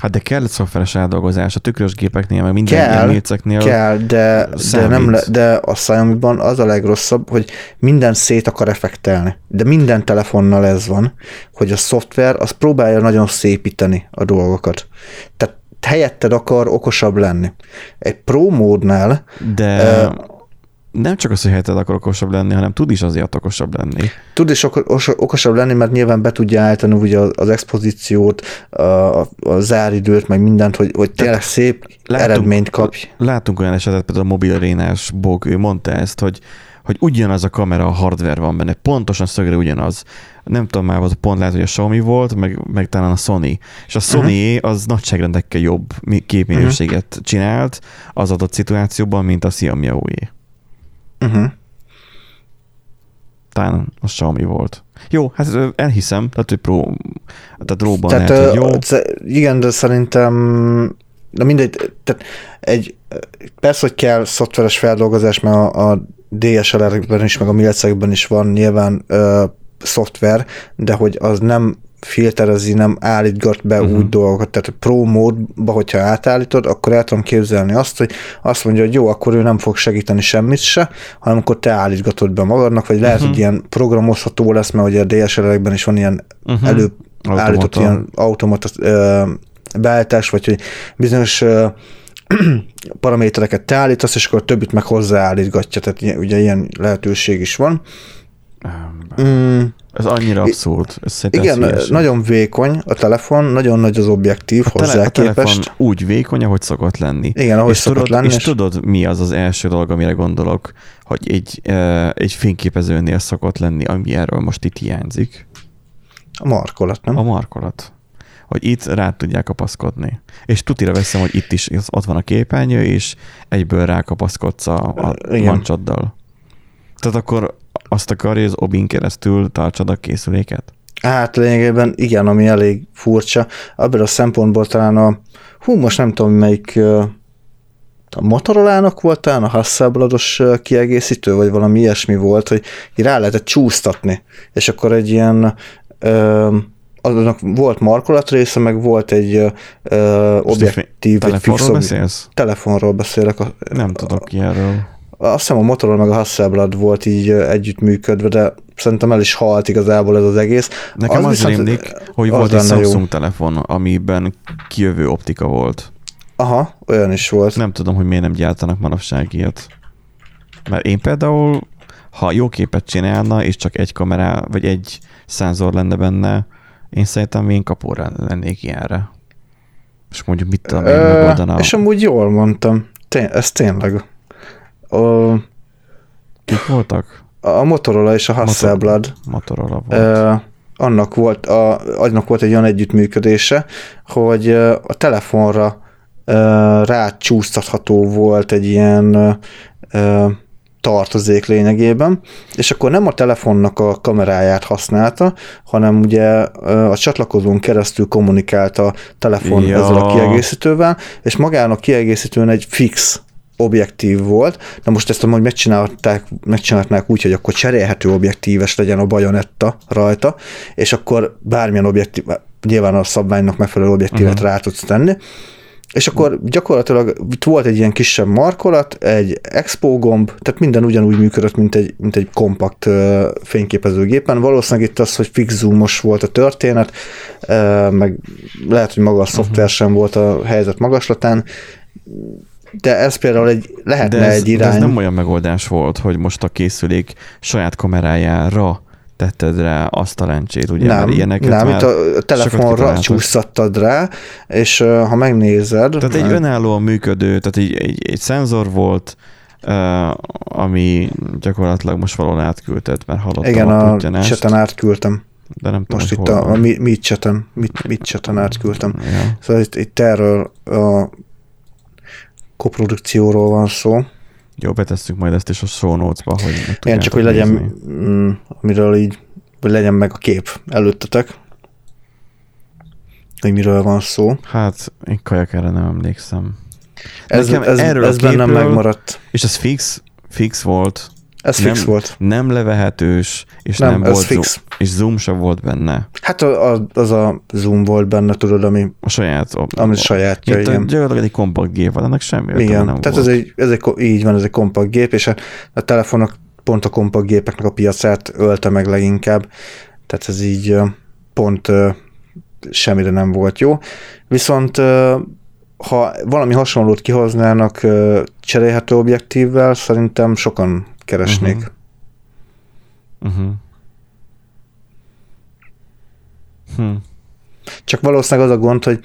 Hát de kell szoftveres áldolgozás a tükrösgépeknél, meg minden kell, ilyen méceknél. Kell, de, de, nem le, de a Xiaomi-ban az a legrosszabb, hogy minden szét akar effektelni. De minden telefonnal ez van, hogy a szoftver az próbálja nagyon szépíteni a dolgokat. Tehát helyetted akar okosabb lenni. Egy pro módnál... De uh, nem csak az, hogy helyetted akar okosabb lenni, hanem tud is azért okosabb lenni. Tud is okosabb lenni, mert nyilván be tudja állítani ugye az expozíciót, a, a záridőt, meg mindent, hogy, hogy tényleg szép látunk, eredményt kapj. Látunk olyan esetet, például a mobilarénás Bog, ő mondta ezt, hogy hogy ugyanaz a kamera, a hardware van benne, pontosan szögre ugyanaz. Nem tudom már, az pont lehet, hogy a Xiaomi volt, meg, meg talán a Sony. És a Sony uh-huh, az nagyságrendekkel jobb képminőséget uh-huh csinált az adott szituációban, mint a Xiaomi-é. Uh-huh. Talán a Xiaomi volt. Jó, hát elhiszem, tehát hogy pro, tehát róban tehát, lehet, hogy jó. C- igen, de szerintem... Na mindegy, tehát egy, persze, hogy kell szoftveres feldolgozás, mert a, a dé es el er-ben is, meg a Milcekben is van nyilván ö, szoftver, de hogy az nem filterezi, nem állítgat be uh-huh úgy dolgokat, tehát pro módba, hogyha átállítod, akkor el tudom képzelni azt, hogy azt mondja, hogy jó, akkor ő nem fog segíteni semmit se, hanem akkor te állítgatod be magadnak, vagy lehet, uh-huh, hogy ilyen programozható lesz, mert ugye a dé es el er-ben is van ilyen uh-huh előbb automata, állított ilyen automata ö, beállítás, vagy hogy bizonyos ö, paramétereket te állítasz, és akkor a többit meg hozzáállítgatja, tehát ugye ilyen lehetőség is van. Mm. Ez annyira abszurd. Ez igen, ez nagyon vékony a telefon, nagyon nagy az objektív a hozzá tele- a képest. Úgy vékony, ahogy szokott lenni. Igen, ahogy és szokott tudod, lenni. És, és tudod, mi az az első dolog, amire gondolok, hogy egy, egy fényképezőnél szokott lenni, ami erről most itt hiányzik? A markolat, nem? A markolat. Hogy itt rá tudják kapaszkodni. És tutira veszem, hogy itt is ott van a képernyő, és egyből rákapaszkodsz a, a mancsoddal. Tehát akkor azt akarja, hogy az obin keresztül tartsad a készüléket? Hát lényegében igen, ami elég furcsa. Abban a szempontból talán a, hú, most nem tudom melyik, a Motorolának volt talán a Hasselblados kiegészítő, vagy valami ilyesmi volt, hogy rá lehetett csúsztatni. És akkor egy ilyen ö, azonnak volt markolat része, meg volt egy ö, objektív, telefonról egy fixom. Beszélsz? Telefonról beszélek. A, nem a, tudok ilyenről. Azt hiszem a Motorola meg a Hasselblad volt így együttműködve, de szerintem el is halt igazából ez az egész. Nekem az, az rémlik, hogy az volt egy Samsung jó. telefon, amiben kijövő optika volt. Aha, olyan is volt. Nem tudom, hogy miért nem gyártanak manapság ilyet. Mert én például, ha jó képet csinálna, és csak egy kamera, vagy egy szenzor lenne benne, én szerintem én kapóra lennék ilyenre. És mondjuk mit tudom én megoldanám. És amúgy jól mondtam. Té- ez tényleg. A... Kik voltak? A Motorola és a Hasselblad. Motorola volt. E- annak, volt a, annak volt egy olyan együttműködése, hogy a telefonra rácsúsztatható volt egy ilyen ö, tartozék lényegében, és akkor nem a telefonnak a kameráját használta, hanem ugye a csatlakozón keresztül kommunikált a telefon ja. ezzel a kiegészítővel, és magának kiegészítőn egy fix objektív volt. Na most ezt amúgy megcsinálták, megcsinálták úgy, hogy akkor cserélhető objektíves legyen a bajonetta rajta, és akkor bármilyen objektív, nyilván a szabványnak megfelelő objektívet uh-huh. rá tudsz tenni, és akkor gyakorlatilag itt volt egy ilyen kisebb markolat, egy expo gomb, tehát minden ugyanúgy működött, mint egy, mint egy kompakt uh, fényképezőgépen. Valószínűleg itt az, hogy fix zoomos volt a történet, uh, meg lehet, hogy maga a szoftver sem volt a helyzet magaslatán, de ez például egy, lehetne de ez, egy irány. De ez nem olyan megoldás volt, hogy most a készülék saját kamerájára tetted rá azt a lencsét, ugye? Nem, nem itt a telefonra csúsztattad rá, és uh, ha megnézed... Tehát egy önállóan működő, tehát egy, egy, egy szenzor volt, uh, ami gyakorlatilag most valóan átküldted, mert hallottam igen, a tudjanást. Igen, a chaten átküldtem. De nem tudom, most itt a, a mit chaten, mit, mit chaten átküldtem. Ja. Szóval itt, itt erről a koprodukcióról van szó. Jó, betesszük majd ezt is a show notes-ba, hogy igen, csak hogy legyen, mm, amiről így, hogy legyen meg a kép előttetek, hogy miről van szó. Hát, én kajak erre nem emlékszem. Ez, ez, erről ez bennem megmaradt. És ez fix, fix volt. Ez nem, fix volt. Nem levehetős, és nem, nem volt fix. Zoom, és zoom sem volt benne. Hát a, a, az a zoom volt benne, tudod, ami a saját. Ami sajátja, igen. Tehát gyakorlatilag egy kompakt gép van, ennek semmi értelme nem volt. Tehát ez egy, ez egy, így van, ez egy kompakt gép, és a, a telefonok pont a kompakt gépeknek a piacát ölte meg leginkább. Tehát ez így pont semmire nem volt jó. Viszont ha valami hasonlót kihoznának cserélhető objektívvel, szerintem sokan keresnék. Uh-huh. Uh-huh. Hm. Csak valószínűleg az a gond, hogy,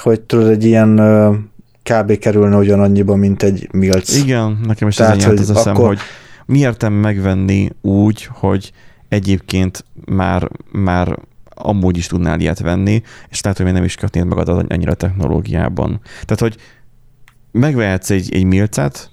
hogy tudod, egy ilyen uh, kb. Kerülne ugyanannyiba, mint egy milc. Igen, nekem is tehát, ez ilyen az eszem, akkor... hogy mi értem megvenni úgy, hogy egyébként már, már amúgy is tudnál ilyet venni, és lehet, hogy még nem is kötnéd magadat annyira technológiában. Tehát, hogy megvehetsz egy, egy milcet,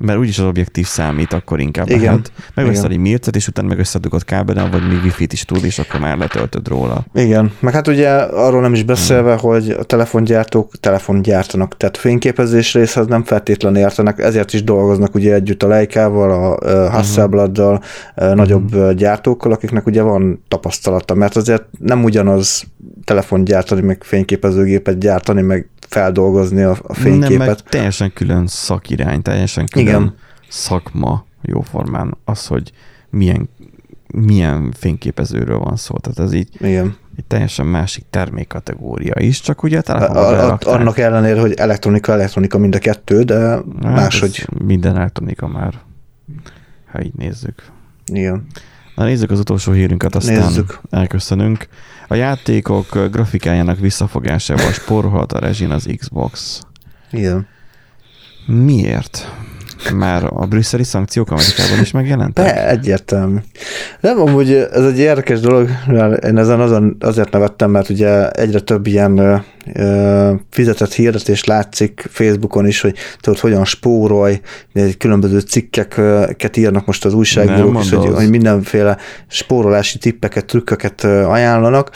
mert úgyis az objektív számít, akkor inkább. Igen. Hát megveszed egy milcet, és utána meg összedugod kábelen, vagy még wifi-t is tud, és akkor már letöltöd róla. Igen. Meg hát ugye arról nem is beszélve, hmm. hogy a telefongyártók telefon gyártanak, tehát fényképezés részhez nem feltétlenül értenek, ezért is dolgoznak ugye együtt a Leikával, a Hasselbladdal, hmm. nagyobb hmm. gyártókkal, akiknek ugye van tapasztalata, mert azért nem ugyanaz telefon gyártani, meg fényképezőgépet gyártani, meg feldolgozni a, a fényképet. Nem, meg teljesen külön szakirány, teljesen külön igen. szakma jóformán az, hogy milyen, milyen fényképezőről van szó. Tehát ez így igen. egy teljesen másik termékkategória is, csak ugye a, annak ellenére, hogy elektronika, elektronika mind a kettő, de hát máshogy. Minden elektronika már, ha így nézzük. Igen. Na nézzük az utolsó hírünket, aztán nézzük. Elköszönünk. A játékok grafikájának visszafogásával spórolhat a rezsin az Xbox. Igen. Miért? Már a brüsszeli szankciók Amerikában is megjelentek? De egyértelmű. Nem, amúgy ez egy érdekes dolog, én ezen azon, azért nevettem, mert ugye egyre több ilyen ö, fizetett hirdetés látszik Facebookon is, hogy tudod, hogyan spórolj, különböző cikkeket írnak most az újságírók is, hogy, hogy mindenféle spórolási tippeket, trükköket ajánlanak.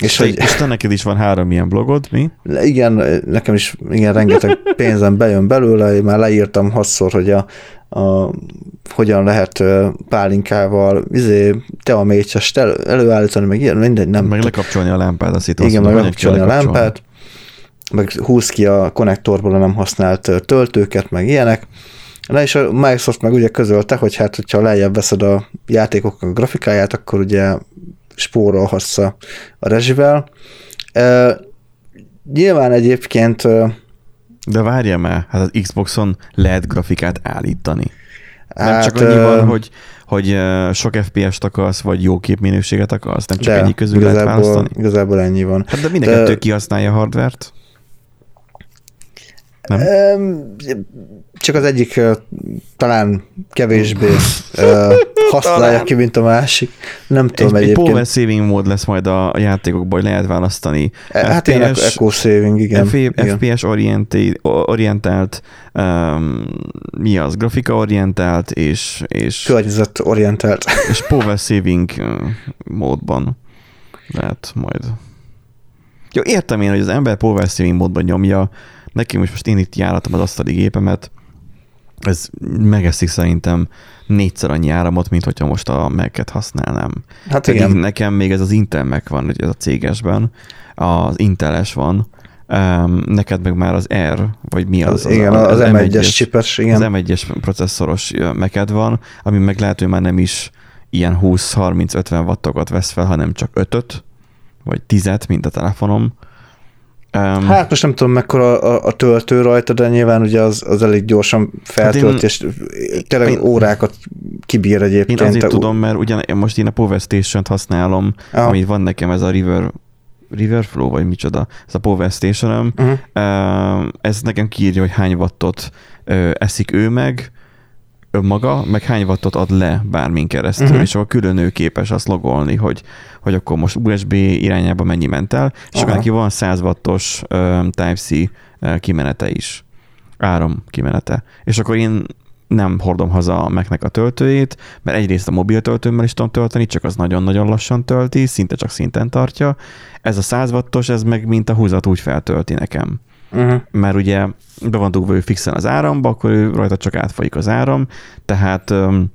És te, hogy... és te neked is van három ilyen blogod, mi? Igen, nekem is igen, rengeteg pénzem bejön belőle, én már leírtam hatszor, hogy a, a, hogyan lehet pálinkával izé, teamécsest elő, előállítani, meg ilyen, mindegy, nem. Meg lekapcsolni a lámpát, azt itt igen, meg lekapcsolni a lámpát, meg húz ki a konnektorból a nem használt töltőket, meg ilyenek. Na és a Microsoft meg ugye közölte, hogy hát, hogyha lejjebb veszed a játékok a grafikáját, akkor ugye spórolhatsz a rezsivel. E, nyilván egyébként... De várjál már, hát az Xboxon lehet grafikát állítani. Hát, nem csak annyi van, hogy, hogy sok ef pé es-t akarsz, vagy jó képminőséget akarsz, nem csak de, ennyi közül lehet választani. Igazából ennyi van. Hát de mindenkettő de... kihasználja a hardvert. Nem? Csak az egyik talán kevésbé használja ki, mint a másik. Nem tudom egy, egyébként. Egy power saving mód lesz majd a játékokban, hogy lehet választani. Hát én eco saving, igen. ef pé es orientált, um, mi az? Grafika orientált és... és környezet orientált. És power saving módban lehet majd. Jó, értem én, hogy az ember power saving módban nyomja. Nekem is most én itt járatom az asztali gépemet, ez megeszik szerintem négyszer annyi áramot, mint hogyha most a Mac-et használnám. Hát pedig igen. Nekem még ez az Intel Mac van, ugye ez a cégesben, az Inteles van, um, neked meg már az R, vagy mi az? Az igen, az, az, az em egyes csipes, igen. Az em egyes processzoros Mac-ed van, ami meg lehet, hogy már nem is ilyen húsz harminc ötven wattokat vesz fel, hanem csak ötöt, vagy tízet, mint a telefonom. Um, hát most nem tudom, mekkora a, a, a töltő rajta, de nyilván ugye az, az elég gyorsan feltölt, és tényleg órákat kibír egyébként. Én azért te... tudom, mert ugyan most én a Power Station-t használom, ah. ami van nekem ez a River, Riverflow, vagy micsoda, ez a Power Station-öm. Uh-huh. Ez nekem kiírja, hogy hány wattot eszik ő meg, maga, meg hány wattot ad le bármin keresztül, uh-huh. és akkor külön ő képes azt logolni, hogy, hogy akkor most u es bé irányába mennyi ment el, és akkor neki van száz wattos uh, Type-C uh, kimenete is. Áram kimenete. És akkor én nem hordom haza a Mac-nek a töltőjét, mert egyrészt a mobil töltőmmel is tudom tölteni, csak az nagyon-nagyon lassan tölti, szinte csak szinten tartja. Ez a száz wattos, ez meg mint a húzat úgy feltölti nekem. Uh-huh. Mert ugye be van dugva ő fixen az áramba, akkor ő rajta csak átfolyik az áram, tehát öm,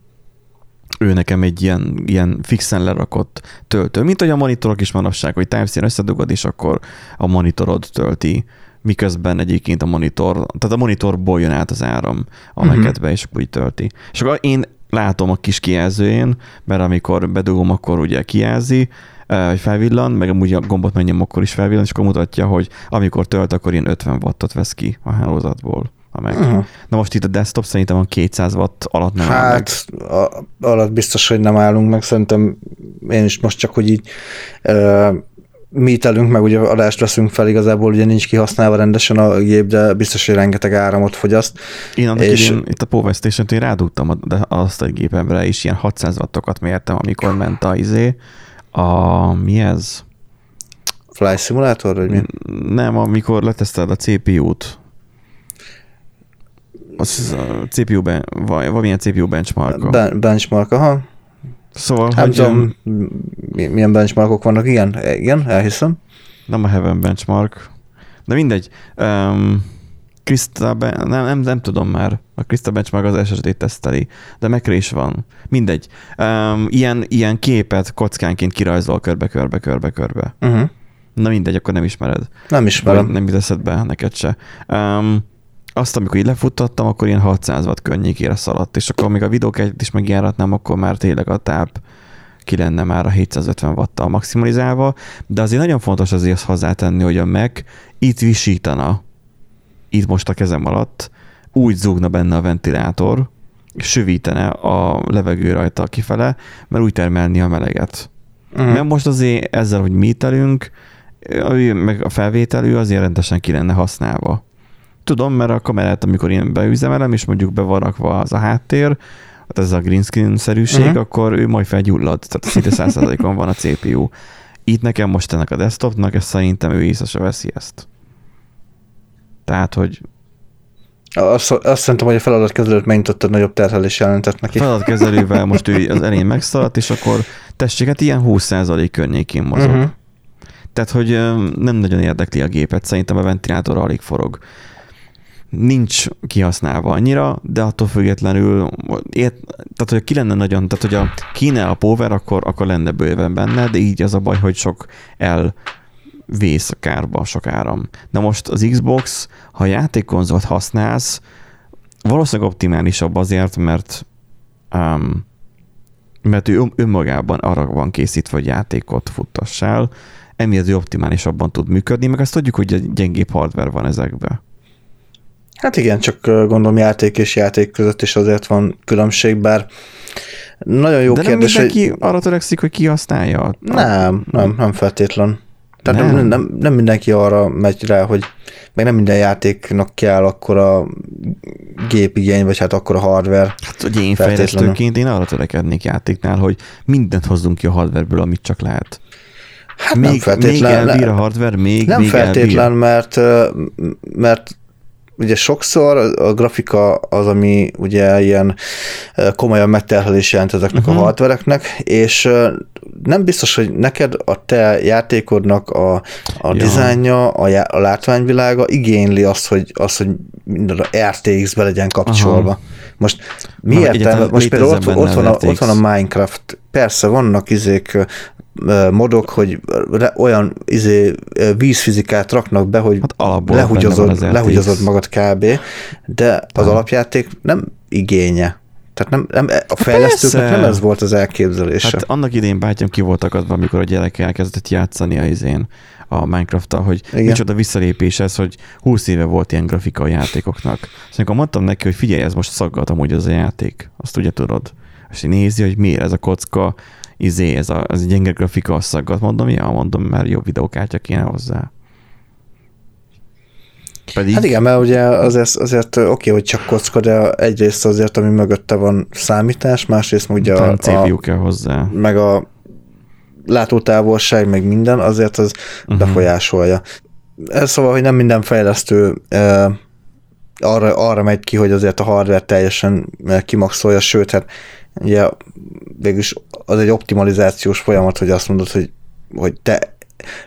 ő nekem egy ilyen, ilyen fixen lerakott töltő, mint hogy a monitorok is manapság, hogy Type-C-en összedugod, és akkor a monitorod tölti, miközben egyébként a monitor, tehát a monitorból jön át az áram a uh-huh. Mac-edbe, és akkor úgy tölti. És akkor én látom a kis kijelzőjén, mert amikor bedugom, akkor ugye kijelzi, hogy felvillan, meg amúgy a gombot megnyom, akkor is felvillan, és akkor mutatja, hogy amikor tölt, akkor ilyen ötven wattot vesz ki a hálózatból. A Mac. Uh-huh. Na most itt a desktop szerintem a kétszáz watt alatt nem áll meg. Hát a, alatt biztos, hogy nem állunk meg, szerintem én is most csak, hogy így uh, meetelünk, meg ugye adást veszünk fel, igazából ugye nincs kihasználva rendesen a gép, de biztos, hogy rengeteg áramot fogyaszt. Én annak és... idén itt a Power Station-t én rádugtam azt a gépemre, és ilyen hatszáz wattokat mértem, amikor ment a izé, a, mi ez? Fly Simulator, vagy mi? Nem, amikor leteszteled a cé pé ú-t. Az a cé pé ú, ben, vagy valamilyen cé pé ú benchmark-a. Ben, benchmark, aha. Szóval, nem hogy... Tudom, ilyen... milyen benchmarkok vannak, igen, igen, elhiszem. Nem a Heaven benchmark. De mindegy. Um, Krista, ben... nem, nem, nem tudom már. A Krista benchmark az es es dé-t teszteli, de Mac-re is van. Mindegy. Um, ilyen, ilyen képet kockánként kirajzol körbe-körbe-körbe-körbe. Uh-huh. Na mindegy, akkor nem ismered. Nem ismerem. Vagy nem teszed be neked se. Um, azt, amikor így lefuttattam, akkor ilyen hatszáz watt környékére szaladt, és akkor még a videókártyát is megjáratnám, akkor már tényleg a táp ki lenne már a hétszázötven watttal maximalizálva, de azért nagyon fontos azért hozzátenni, hogy a Mac itt visítana, itt most a kezem alatt, úgy zúgna benne a ventilátor, sövítene a levegő rajta kifele, mert úgy termelni a meleget. Mm. Mert most azért ezzel, hogy meetelünk, meg a felvételű azért rendesen ki lenne használva. Tudom, mert a kamerát, amikor én beüzemelem, és mondjuk be van rakva az a háttér, hát ez a green screen-szerűség, uh-huh. akkor ő majd felgyullad, tehát szinte száz százalékon van a cé pé u. Itt nekem most ennek a desktopnak, ez szerintem ő észre se veszi ezt. Tehát, hogy... Azt, azt szerintem, hogy a feladatkezelőt megnyitottad, nagyobb terhelés jelentett neki. A feladatkezelővel most ő az elején megszaladt, és akkor tessék, hát ilyen húsz százalék környékén mozog. Uh-huh. Tehát, hogy nem nagyon érdekli a gépet, szerintem a ventilátor alig forog. Nincs kihasználva annyira, de attól függetlenül, ért, tehát hogy ki lenne nagyon, tehát hogy a kínál a power, akkor, akkor lenne bőven benne, de így az a baj, hogy sok elvész a kárba, sok áram. Na most az Xbox, ha játékkonzolt használsz, valószínűleg optimálisabb azért, mert um, mert ő önmagában arra van készítve, hogy játékot futtassál, emiatt ő optimálisabban tud működni, meg azt tudjuk, hogy gyengébb hardware van ezekben. Hát igen, csak gondolom játék és játék között is azért van különbség, bár nagyon jó de kérdés, hogy... De nem mindenki hogy... arra törekszik, hogy kihasználja? Nem, nem, nem feltétlen. Tehát nem. Nem, nem, nem mindenki arra megy rá, hogy meg nem minden játéknak kell akkora gépigény, vagy hát akkora hardware. Hát, hogy én fejlesztőként én arra törekednék játéknál, hogy mindent hozzunk ki a hardwareből, amit csak lehet. Hát még, nem feltétlen. Még elbír a hardware, még, nem még feltétlen, elbír. mert mert ugye sokszor a grafika az, ami ugye ilyen komolyan megterhelés jelent ezeknek uh-huh. a hardvereknek, és nem biztos, hogy neked a te játékodnak a, a ja. dizájnja, a, já, a látványvilága igényli azt, hogy, azt, hogy minden a er té iksz-be legyen kapcsolva. Aha. Most miért? Te, most például ott, ott, van a, ott van a Minecraft. Persze vannak izék, modok, hogy re, olyan izé, vízfizikát raknak be, hogy hát lehugyozod, lehugyozod magad kb. De az hát. Alapjáték nem igénye. Tehát nem, nem, a fejlesztőknek nem ez volt az elképzelése. Hát annak idején bátyám ki volt akadva, amikor a gyerek elkezdett játszani a izén a Minecraft-tal, hogy igen. micsoda visszalépés ez, hogy húsz éve volt ilyen grafika a játékoknak. Szóval amikor mondtam neki, hogy figyelj, ez most szaggat amúgy az a játék, azt ugye tudod. És nézi, hogy miért ez a kocka, izé, ez a ez gyenge grafika szaggat. Mondom, ja, mondom, mert jobb videókártya kéne hozzá. Pedig... Hát igen, mert ugye azért, azért oké, okay, hogy csak kocka, de egyrészt azért, ami mögötte van számítás, másrészt ugye a, a, kell hozzá. Meg a látótávolság, meg minden, azért az uh-huh. befolyásolja. Szóval, hogy nem minden fejlesztő eh, arra, arra megy ki, hogy azért a hardware teljesen kimaxolja, sőt, hát ugye végülis az egy optimalizációs folyamat, hogy azt mondod, hogy, hogy te...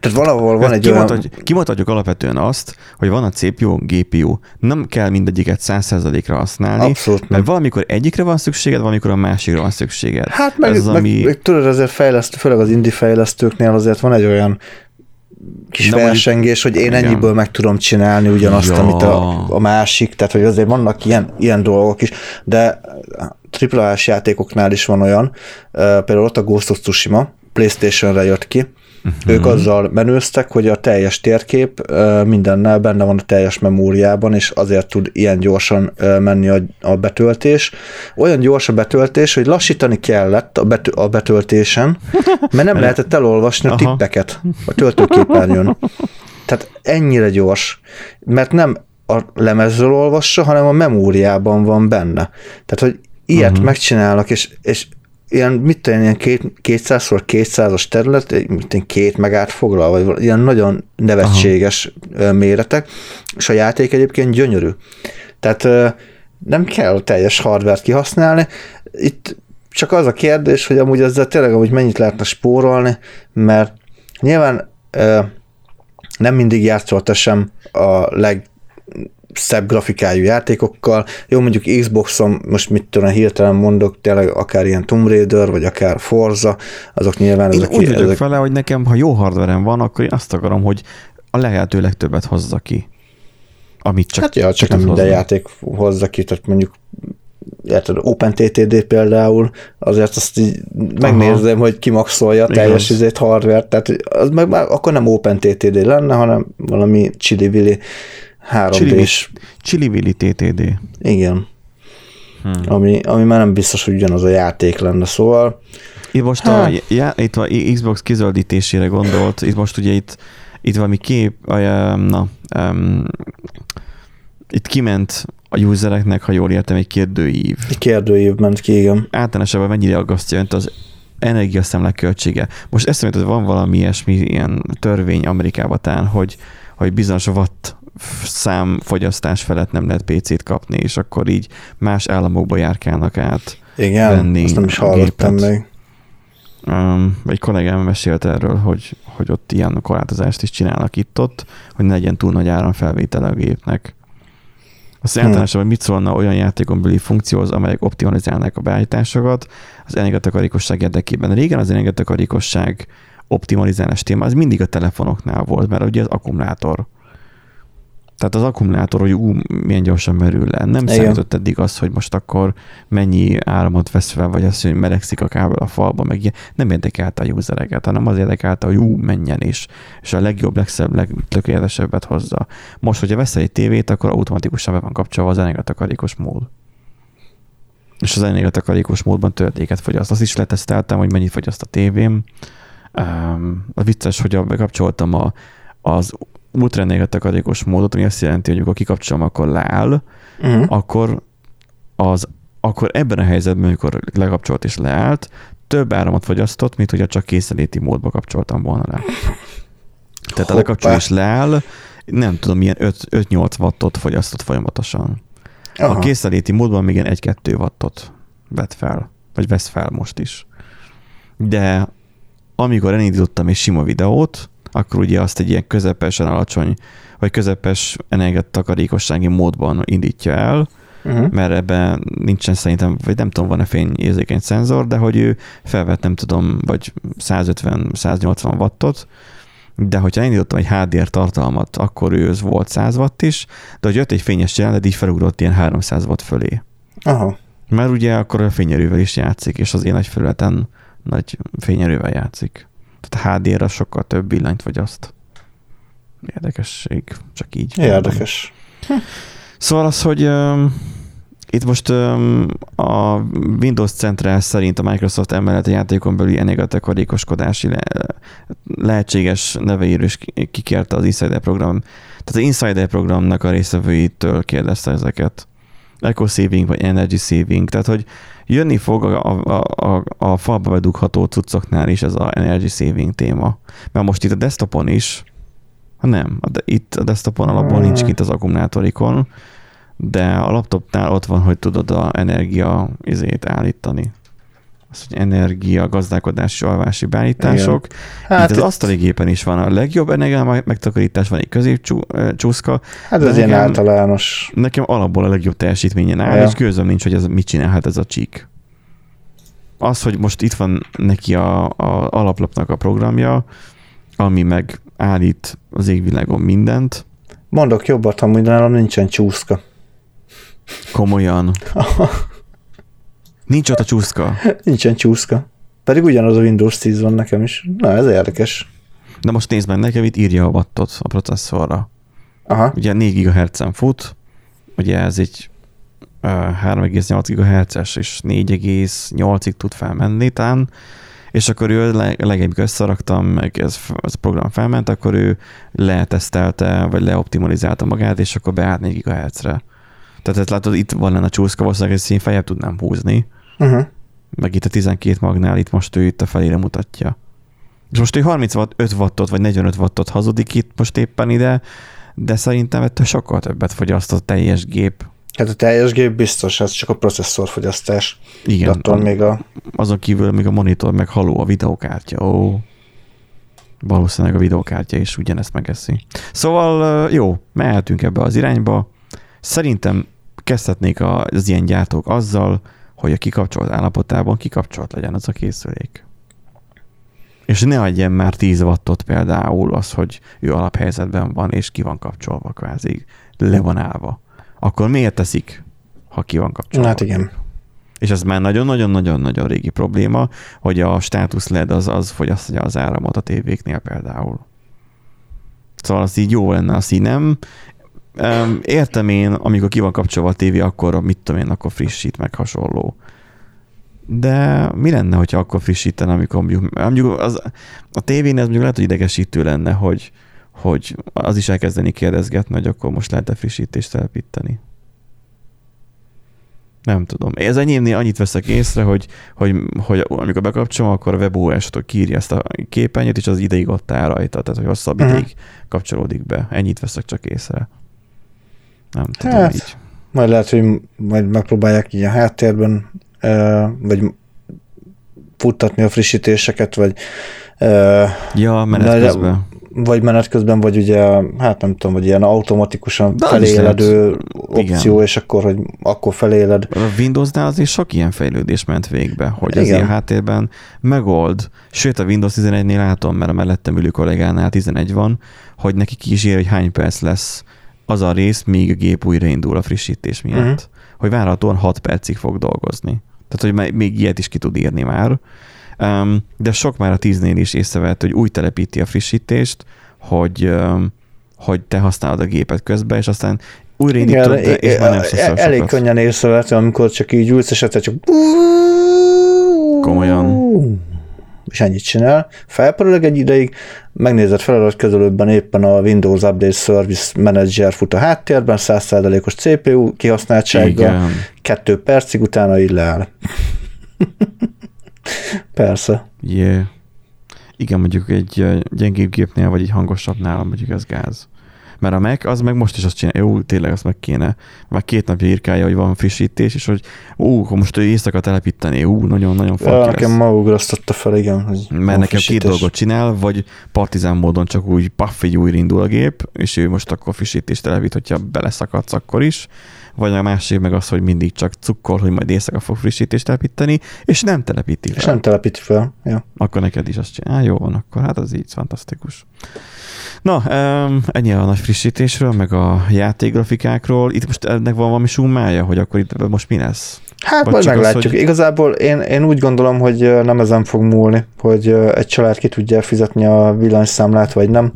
Tehát valahol van egy kimondhatjuk, olyan... Kimondhatjuk alapvetően azt, hogy van a cé pé u, gé pé u. Nem kell mindegyiket száz százalékra használni. Abszolút. Mert valamikor egyikre van szükséged, valamikor a másikra van szükséged. Hát meg, az, meg, ami... meg tudod, azért fejlesztő, főleg az indie fejlesztőknél azért van egy olyan kis na, versengés, hogy én igen. ennyiből meg tudom csinálni ugyanazt, ja. amit a, a másik, tehát hogy azért vannak ilyen, ilyen dolgok is, de á á á-s játékoknál is van olyan, uh, például ott a Ghost of Tsushima, PlayStation-re jött ki, uh-huh. ők azzal menőztek, hogy a teljes térkép uh, mindennel benne van a teljes memóriában, és azért tud ilyen gyorsan uh, menni a, a betöltés. Olyan gyors a betöltés, hogy lassítani kellett a, betö- a betöltésen, mert nem lehetett elolvasni aha. a tippeket a töltőképernyőn. Tehát ennyire gyors, mert nem a lemezről olvassa, hanem a memóriában van benne. Tehát, hogy ilyet uh-huh. megcsinálnak, és, és ilyen, mit tudom, ilyen kétszázszor kétszázas terület, mit tudom, két megát foglal, vagy ilyen nagyon nevetséges aha. méretek, és a játék egyébként gyönyörű. Tehát nem kell teljes hardware-t kihasználni, itt csak az a kérdés, hogy amúgy ezzel tényleg amúgy mennyit lehetne spórolni, mert nyilván nem mindig játszol te sem a leg szebb grafikájú játékokkal. Jó, mondjuk Xboxon, most mit tudom, hirtelen mondok, tényleg akár ilyen Tomb Raider, vagy akár Forza, azok nyilván... Én ezek úgy vagyok ezek... vele, hogy nekem, ha jó hardware-em van, akkor én azt akarom, hogy a lehető legtöbbet hozza ki. Amit csak... Hát ja, csak nem minden hozni. Játék hozza ki, tehát mondjuk OpenTTD például, azért azt így megnézem, aha. hogy kimaxolja a teljes izét hardware, tehát az meg már akkor nem OpenTTD lenne, hanem valami csili-vili három dés. Csili-vili té té dé. Igen. Hmm. Ami, ami már nem biztos, hogy ugyanaz a játék lenne, szóval... Itt most hát. a, já, itt a Xbox kizöldítésére gondolt, itt most ugye itt, itt valami kép, a, na, um, itt kiment a usereknek, ha jól értem, egy kérdőív. Egy kérdőív ment ki, igen. Általánosabban mennyire aggasztja önt az energiaszemlák költsége. Most eszembe jutott, hogy van valami ilyesmi ilyen törvény Amerikában tán, hogy, hogy bizonyos watt szám fogyasztás felett nem lehet pé cét kapni, és akkor így más államokba járkálnak át. Igen, azt nem is hallottam még. Um, egy kollégám mesélt erről, hogy, hogy ott ilyen korlátozást is csinálnak itt-ott, hogy ne legyen túl nagy áramfelvétele a gépnek. Azt általánosan, hogy mit szólna olyan játékon belüli funkcióhoz, amelyek optimalizálnák a beállításokat az energiatakarékosság érdekében. Régen az energiatakarékosság optimalizálás téma, az mindig a telefonoknál volt, mert ugye az akkumulátor. Tehát az akkumulátor, hogy ú, milyen gyorsan merül le. Nem igen. Számított eddig az, hogy most akkor mennyi áramot vesz fel, vagy az, hogy melegszik a kábel a falba, meg ilyen. Nem érdekelte a usereket, hanem az érdekelte, hogy ú, menjen is, és a legjobb, legszebb, legtökéletesebbet hozza. Most, hogyha veszel egy tévét, akkor automatikusan be van kapcsolva az energiatakarékos mód. És az energiatakarékos módban töltéket fogyaszt. Azt is leteszteltem, hogy mennyit fogyaszt a tévém. Um, a vicces, hogy bekapcsoltam a, az ultraenergetakarékos módot, ami azt jelenti, hogy amikor kikapcsolom, akkor leáll, uh-huh. akkor, az, akkor ebben a helyzetben, amikor lekapcsolt és leállt, több áramot fogyasztott, mint hogyha csak készenléti módba kapcsoltam volna rá. Tehát a lekapcsol és leáll, nem tudom, ilyen öt-nyolc wattot fogyasztott folyamatosan. Aha. A készenléti módban még ilyen egy-kettő wattot vett fel, vagy vesz fel most is. De amikor elindítottam egy sima videót, akkor ugye azt egy ilyen közepesen alacsony, vagy közepes energiatakarékossági módban indítja el, uh-huh. mert ebben nincsen szerintem, vagy nem tudom, van-e fényérzékeny szenzor, de hogy ő felvett, nem tudom, vagy százötven-száznyolcvan wattot, de hogyha indítottam egy há dé er tartalmat, akkor ő az volt száz watt is, de hogy jött egy fényes jelenet, így felugrott ilyen háromszáz watt fölé. Aha. Mert ugye akkor a fényerővel is játszik, és az én nagy felületen nagy fényerővel játszik. Tehát a há dé er-re sokkal több villanyt fogyaszt. Érdekesség, csak így. Érdekes. Mondom. Szóval az, hogy um, itt most um, a Windows Central szerint a Microsoft emellett a játékon belül energiatakarékoskodási le- lehetséges neveírő is kikérte az Insider program. Tehát az Insider programnak a résztvevőitől kérdezte ezeket. Eco saving vagy energy saving. Tehát, hogy jönni fog a, a, a, a falba bedugható cuccoknál is ez az energy saving téma. Mert most itt a desktopon is, ha nem, a de, itt a desktopon alapból nincs kint az akkumulátorikon, de a laptopnál ott van, hogy tudod a energia izét állítani. Azt, hogy energia, gazdálkodási, alvási beállítások. Hát itt az itt... asztali gépen is van a legjobb energia megtakarítás, van egy középcsúszka. Hát ez ilyen általános. Nekem alapból a legjobb teljesítményen áll, ja. És gőzöm nincs, hogy ez mit csinálhat ez a csík. Az, hogy most itt van neki az alaplapnak a programja, ami meg állít az égvilágon mindent. Mondok jobbat, amúgy nálam nincsen csúszka. Komolyan. Nincs ott a csúszka. Nincsen csúszka. Pedig ugyanaz a Windows tíz van nekem is. Na, ez érdekes. De most nézd meg, nekem itt írja a wattot a processzorra. Aha. Ugye négy gigahertzen fut, ugye ez egy három egész nyolc gigahertzes és négy egész nyolcig tud felmenni tán, és akkor ő legalább összeraktam, meg ez, ez a program felment, akkor ő letesztelte, vagy leoptimalizálta magát, és akkor beállt négy gigahertzre. Tehát látod, itt van lenne a csúszka, valószínűleg egy szín feljebb tudnám húzni. Uh-huh. Meg itt a tizenkét magnál, itt most ő itt a felére mutatja. És most ő harmincöt wattot, vagy negyvenöt wattot hazudik itt most éppen ide, de szerintem ettől sokkal többet fogyaszt a teljes gép. Hát a teljes gép biztos, ez csak a processzorfogyasztás. Igen. Attól még a... Azon kívül még a monitor, meg haló, a videókártya. Ó, valószínűleg a videókártya is ugyanezt megeszi. Szóval jó, mehetünk ebbe az irányba. Szerintem kezdhetnék az ilyen gyártók azzal, hogy a kikapcsolt állapotában kikapcsolt legyen az a készülék. És ne adjen már tíz wattot például az, hogy ő alaphelyzetben van, és ki van kapcsolva kvázi, le van állva. Akkor miért teszik, ha ki van kapcsolva? Hát igen. És ez már nagyon-nagyon-nagyon-nagyon régi probléma, hogy a státusz el é dé az, az fogyasztja az áramot a tévéknél például. Szóval az így jó lenne, az így nem... Értem én, amikor ki van kapcsolva a tévé, akkor mit tudom én, akkor frissít meg hasonló. De mi lenne, hogyha akkor frissítene, amikor mondjuk, mondjuk az, a tévén ez mondjuk lehet, hogy idegesítő lenne, hogy, hogy az is elkezdeni kérdezgetni, hogy akkor most lehet-e frissítést telepíteni. Nem tudom. Ez enyémnél annyit veszek észre, hogy, hogy, hogy amikor bekapcsolom, akkor a webOS-től kiírja ezt a képernyőt, és az ideig ott áll rajta, tehát hogy hosszabb uh-huh. ideig kapcsolódik be. Ennyit veszek csak észre. Nem tudom, hát, így. Majd lehet, hogy majd megpróbálják így a háttérben, vagy futtatni a frissítéseket, vagy ja, menet közben. Vagy menet közben, vagy ugye, hát nem tudom, vagy ilyen automatikusan de feléledő opció, igen. És akkor, hogy akkor feléled. A Windowsnál azért sok ilyen fejlődés ment végbe, hogy az ilyen háttérben megold, sőt a Windows tizenegynél látom, mert a mellettem ülő kollégánál tizenegy van, hogy neki kísér, hogy hány perc lesz az a rész, míg a gép újraindul a frissítés miatt. Uh-huh. Hogy várhatóan hat percig fog dolgozni. Tehát, hogy még ilyet is ki tud írni már. Um, de sok már a tíznél is észrevett, hogy úgy telepíti a frissítést, hogy, um, hogy te használod a gépet közben, és aztán újraindítod, és é- már nem szóval elég sokat. Könnyen észrevett, amikor csak így ülsz, és egyszer csak komolyan. És ennyit csinál. Felpöröleg egy ideig, megnézed feladat közölőbben éppen a Windows Update Service Manager fut a háttérben, száz százalékos cé pé u kihasználtsággal, igen. Kettő percig, utána így leáll. Persze. Yeah. Igen, mondjuk egy gyengébb gépnél, vagy egy hangosabbnál, mondjuk ez gáz. Mert a Mac, az meg most is azt csinálja. Jó, tényleg azt meg kéne. Már két napja írkálja, hogy van frissítés, és hogy ú, most ő éjszaka telepíteni, ú, nagyon-nagyon fajta lesz. Nekem ma ugrasztotta fel, igen. Hogy mert nekem frissítés. Két dolgot csinál, vagy partizán módon csak úgy paff, így újraindul a gép, és ő most akkor frissítést telepít, hogyha beleszakadsz akkor is. Vagy a másik meg az, hogy mindig csak cukkol, hogy majd éjszaka fog frissítést telepíteni, és nem telepíti fel. És nem telepíti fel, ja. Akkor neked is azt csinál. Jó van, akkor hát az így fantasztikus. Na, um, ennyi a nagy frissítésről, meg a játékgrafikákról. Itt most ennek van valami summája, hogy akkor itt most mi lesz? Hát vagy majd meglátjuk. Az, hogy... Igazából én, én úgy gondolom, hogy nem ezen fog múlni, hogy egy család ki tudja fizetni a villanyszámlát, vagy nem.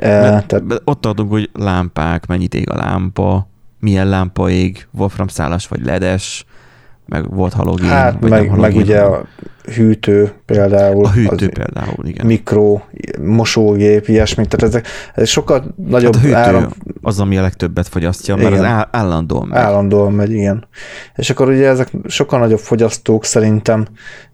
Mert, tehát... Ott tartunk, hogy lámpák, mennyit ég a lámpa, milyen lámpa ég, wolframszálas vagy ledes, meg volt halogén, hát, vagy meg, nem halogén. Meg ugye a hűtő például. A hűtő például, igen. Mikro, mosógép, ilyesmi, tehát ezek, ezek sokkal nagyobb hát a hűtő áram... az, ami a legtöbbet fogyasztja, igen. Mert az állandóan megy. Állandóan megy, igen. És akkor ugye ezek sokkal nagyobb fogyasztók szerintem,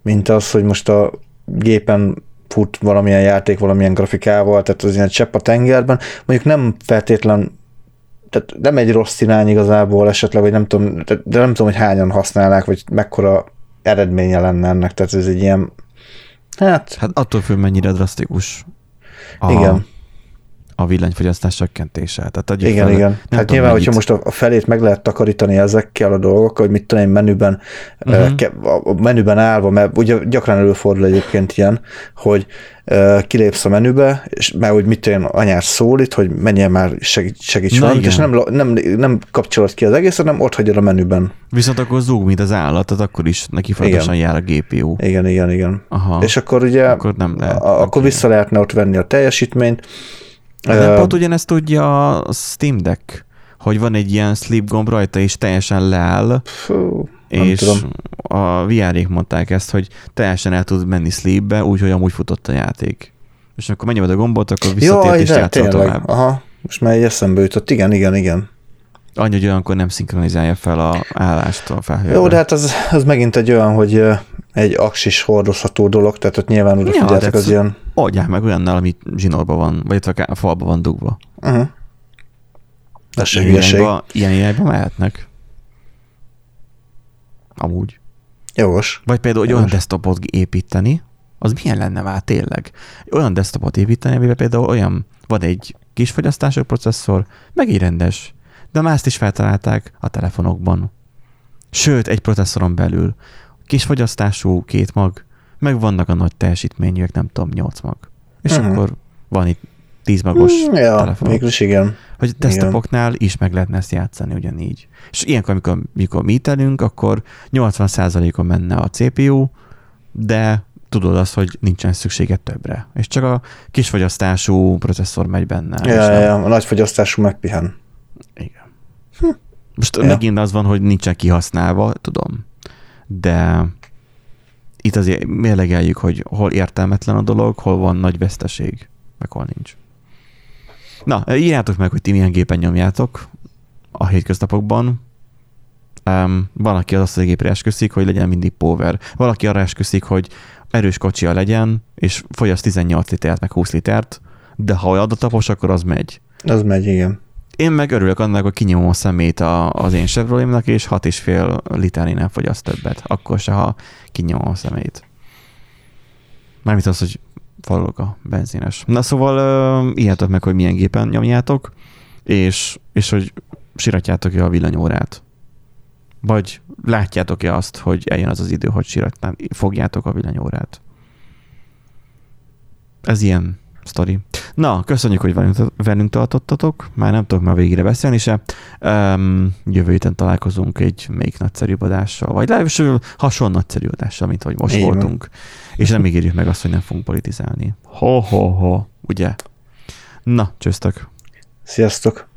mint az, hogy most a gépen fut valamilyen játék, valamilyen grafikával, tehát az ilyen csepp a tengerben. Mondjuk nem feltétlen tehát nem egy rossz irány igazából esetleg, vagy nem tudom, de nem tudom, hogy hányan használnák, vagy mekkora eredménye lenne ennek, tehát ez egy ilyen, hát... Hát attól függ, mennyire drasztikus a, igen. a villanyfogyasztás csökkentése. Tehát igen, fel, igen. Hát nyilván, mennyit. Hogyha most a felét meg lehet takarítani ezekkel a dolgokkal, hogy mit tudom én menüben, uh-huh. a menüben állva, mert ugye gyakran előfordul egyébként ilyen, hogy kilépsz a menübe, és már úgy mit tudom, anyád szólít, hogy menjél már, segíts, segíts valamit, és nem, nem, nem kapcsolod ki az egészet, hanem ott hagyod a menüben. Viszont akkor zúg, mint az állat, tehát akkor is neki folyamatosan jár a gé pé u. Igen, igen, igen. Aha. És akkor ugye, akkor, nem lehet. A, akkor okay. vissza lehetne ott venni a teljesítményt. De pont ugyanezt tudja a Steam Deck, hogy van egy ilyen sleep gomb rajta, és teljesen leáll. Fú, és tudom. A vé er-ék mondták ezt, hogy teljesen el tud menni sleepbe, úgyhogy amúgy futott a játék. És akkor menjem a gombot, akkor visszatért és játszol tovább. Aha, most már egy eszembe jutott. Igen, igen, igen. Annyi, hogy olyankor nem szinkronizálja fel a állást a felhőre. Jó, de hát az, az megint egy olyan, hogy egy aksis hordozható dolog, tehát ott nyilván oda ja, figyeltek az ilyen... Adják meg olyannál, ami zsinórban van, vagy ott a falban van dugva. Uh-huh. De se hülyeség. Ilyen irányba mehetnek. Amúgy. Jogos. Vagy például, hogy olyan desktopot építeni, az milyen lenne már tényleg? Olyan desktopot építeni, amiben például olyan, van egy kis fogyasztású processzor, meg egy rendes. De már ezt is feltalálták a telefonokban. Sőt, egy processzoron belül. Kis fogyasztású két mag, meg vannak a nagy teljesítményűek, nem tudom, nyolc mag. És uh-huh. akkor van itt tíz magos mm, ja, telefonok. Mégis igen. Hogy a desktopoknál is meg lehetne ezt játszani ugyanígy. És ilyenkor, amikor, amikor mi telünk, akkor nyolcvan százalékon menne a cé pé u, de tudod azt, hogy nincsen szükséged többre. És csak a kis fogyasztású processzor megy benne. Ja, ja, ja, a nagy fogyasztású megpihen. Igen. Hm. Most ja. megint az van, hogy nincsen kihasználva, tudom. De itt azért mérlegeljük, hogy hol értelmetlen a dolog, hol van nagy veszteség, meg hol nincs. Na, írjátok meg, hogy ti milyen gépen nyomjátok a hétköznapokban. Um, van, aki az asztaligépre esküszik, hogy legyen mindig power. Valaki arra esküszik, hogy erős kocsia legyen, és fogyaszt tizennyolc litert, meg húsz litert, de ha oda tapos, akkor az megy. Az megy, igen. Én meg örülök annak, hogy kinyomom a szemét a, az én Chevroletnek, és hat és fél liternél fogyaszt többet. Akkor se, ha kinyomom a szemét. Mármint az, hogy falulok a benzines. Na szóval uh, írjátok meg, hogy milyen gépen nyomjátok, és, és hogy siratjátok-e a villanyórát. Vagy látjátok-e azt, hogy eljön az az idő, hogy siratnám, fogjátok a villanyórát. Ez ilyen sztori. Na, köszönjük, hogy velünk tartottatok. Már nem tudok már végére beszélni se. Um, jövő héten találkozunk egy még nagyszerűbb adással, vagy legalábbis hasonló nagyszerű adással, mint hogy most Én voltunk. Van. És nem ígérjük meg azt, hogy nem fogunk politizálni. Ho-ho-ho, ugye? Na, csőztök. Sziasztok.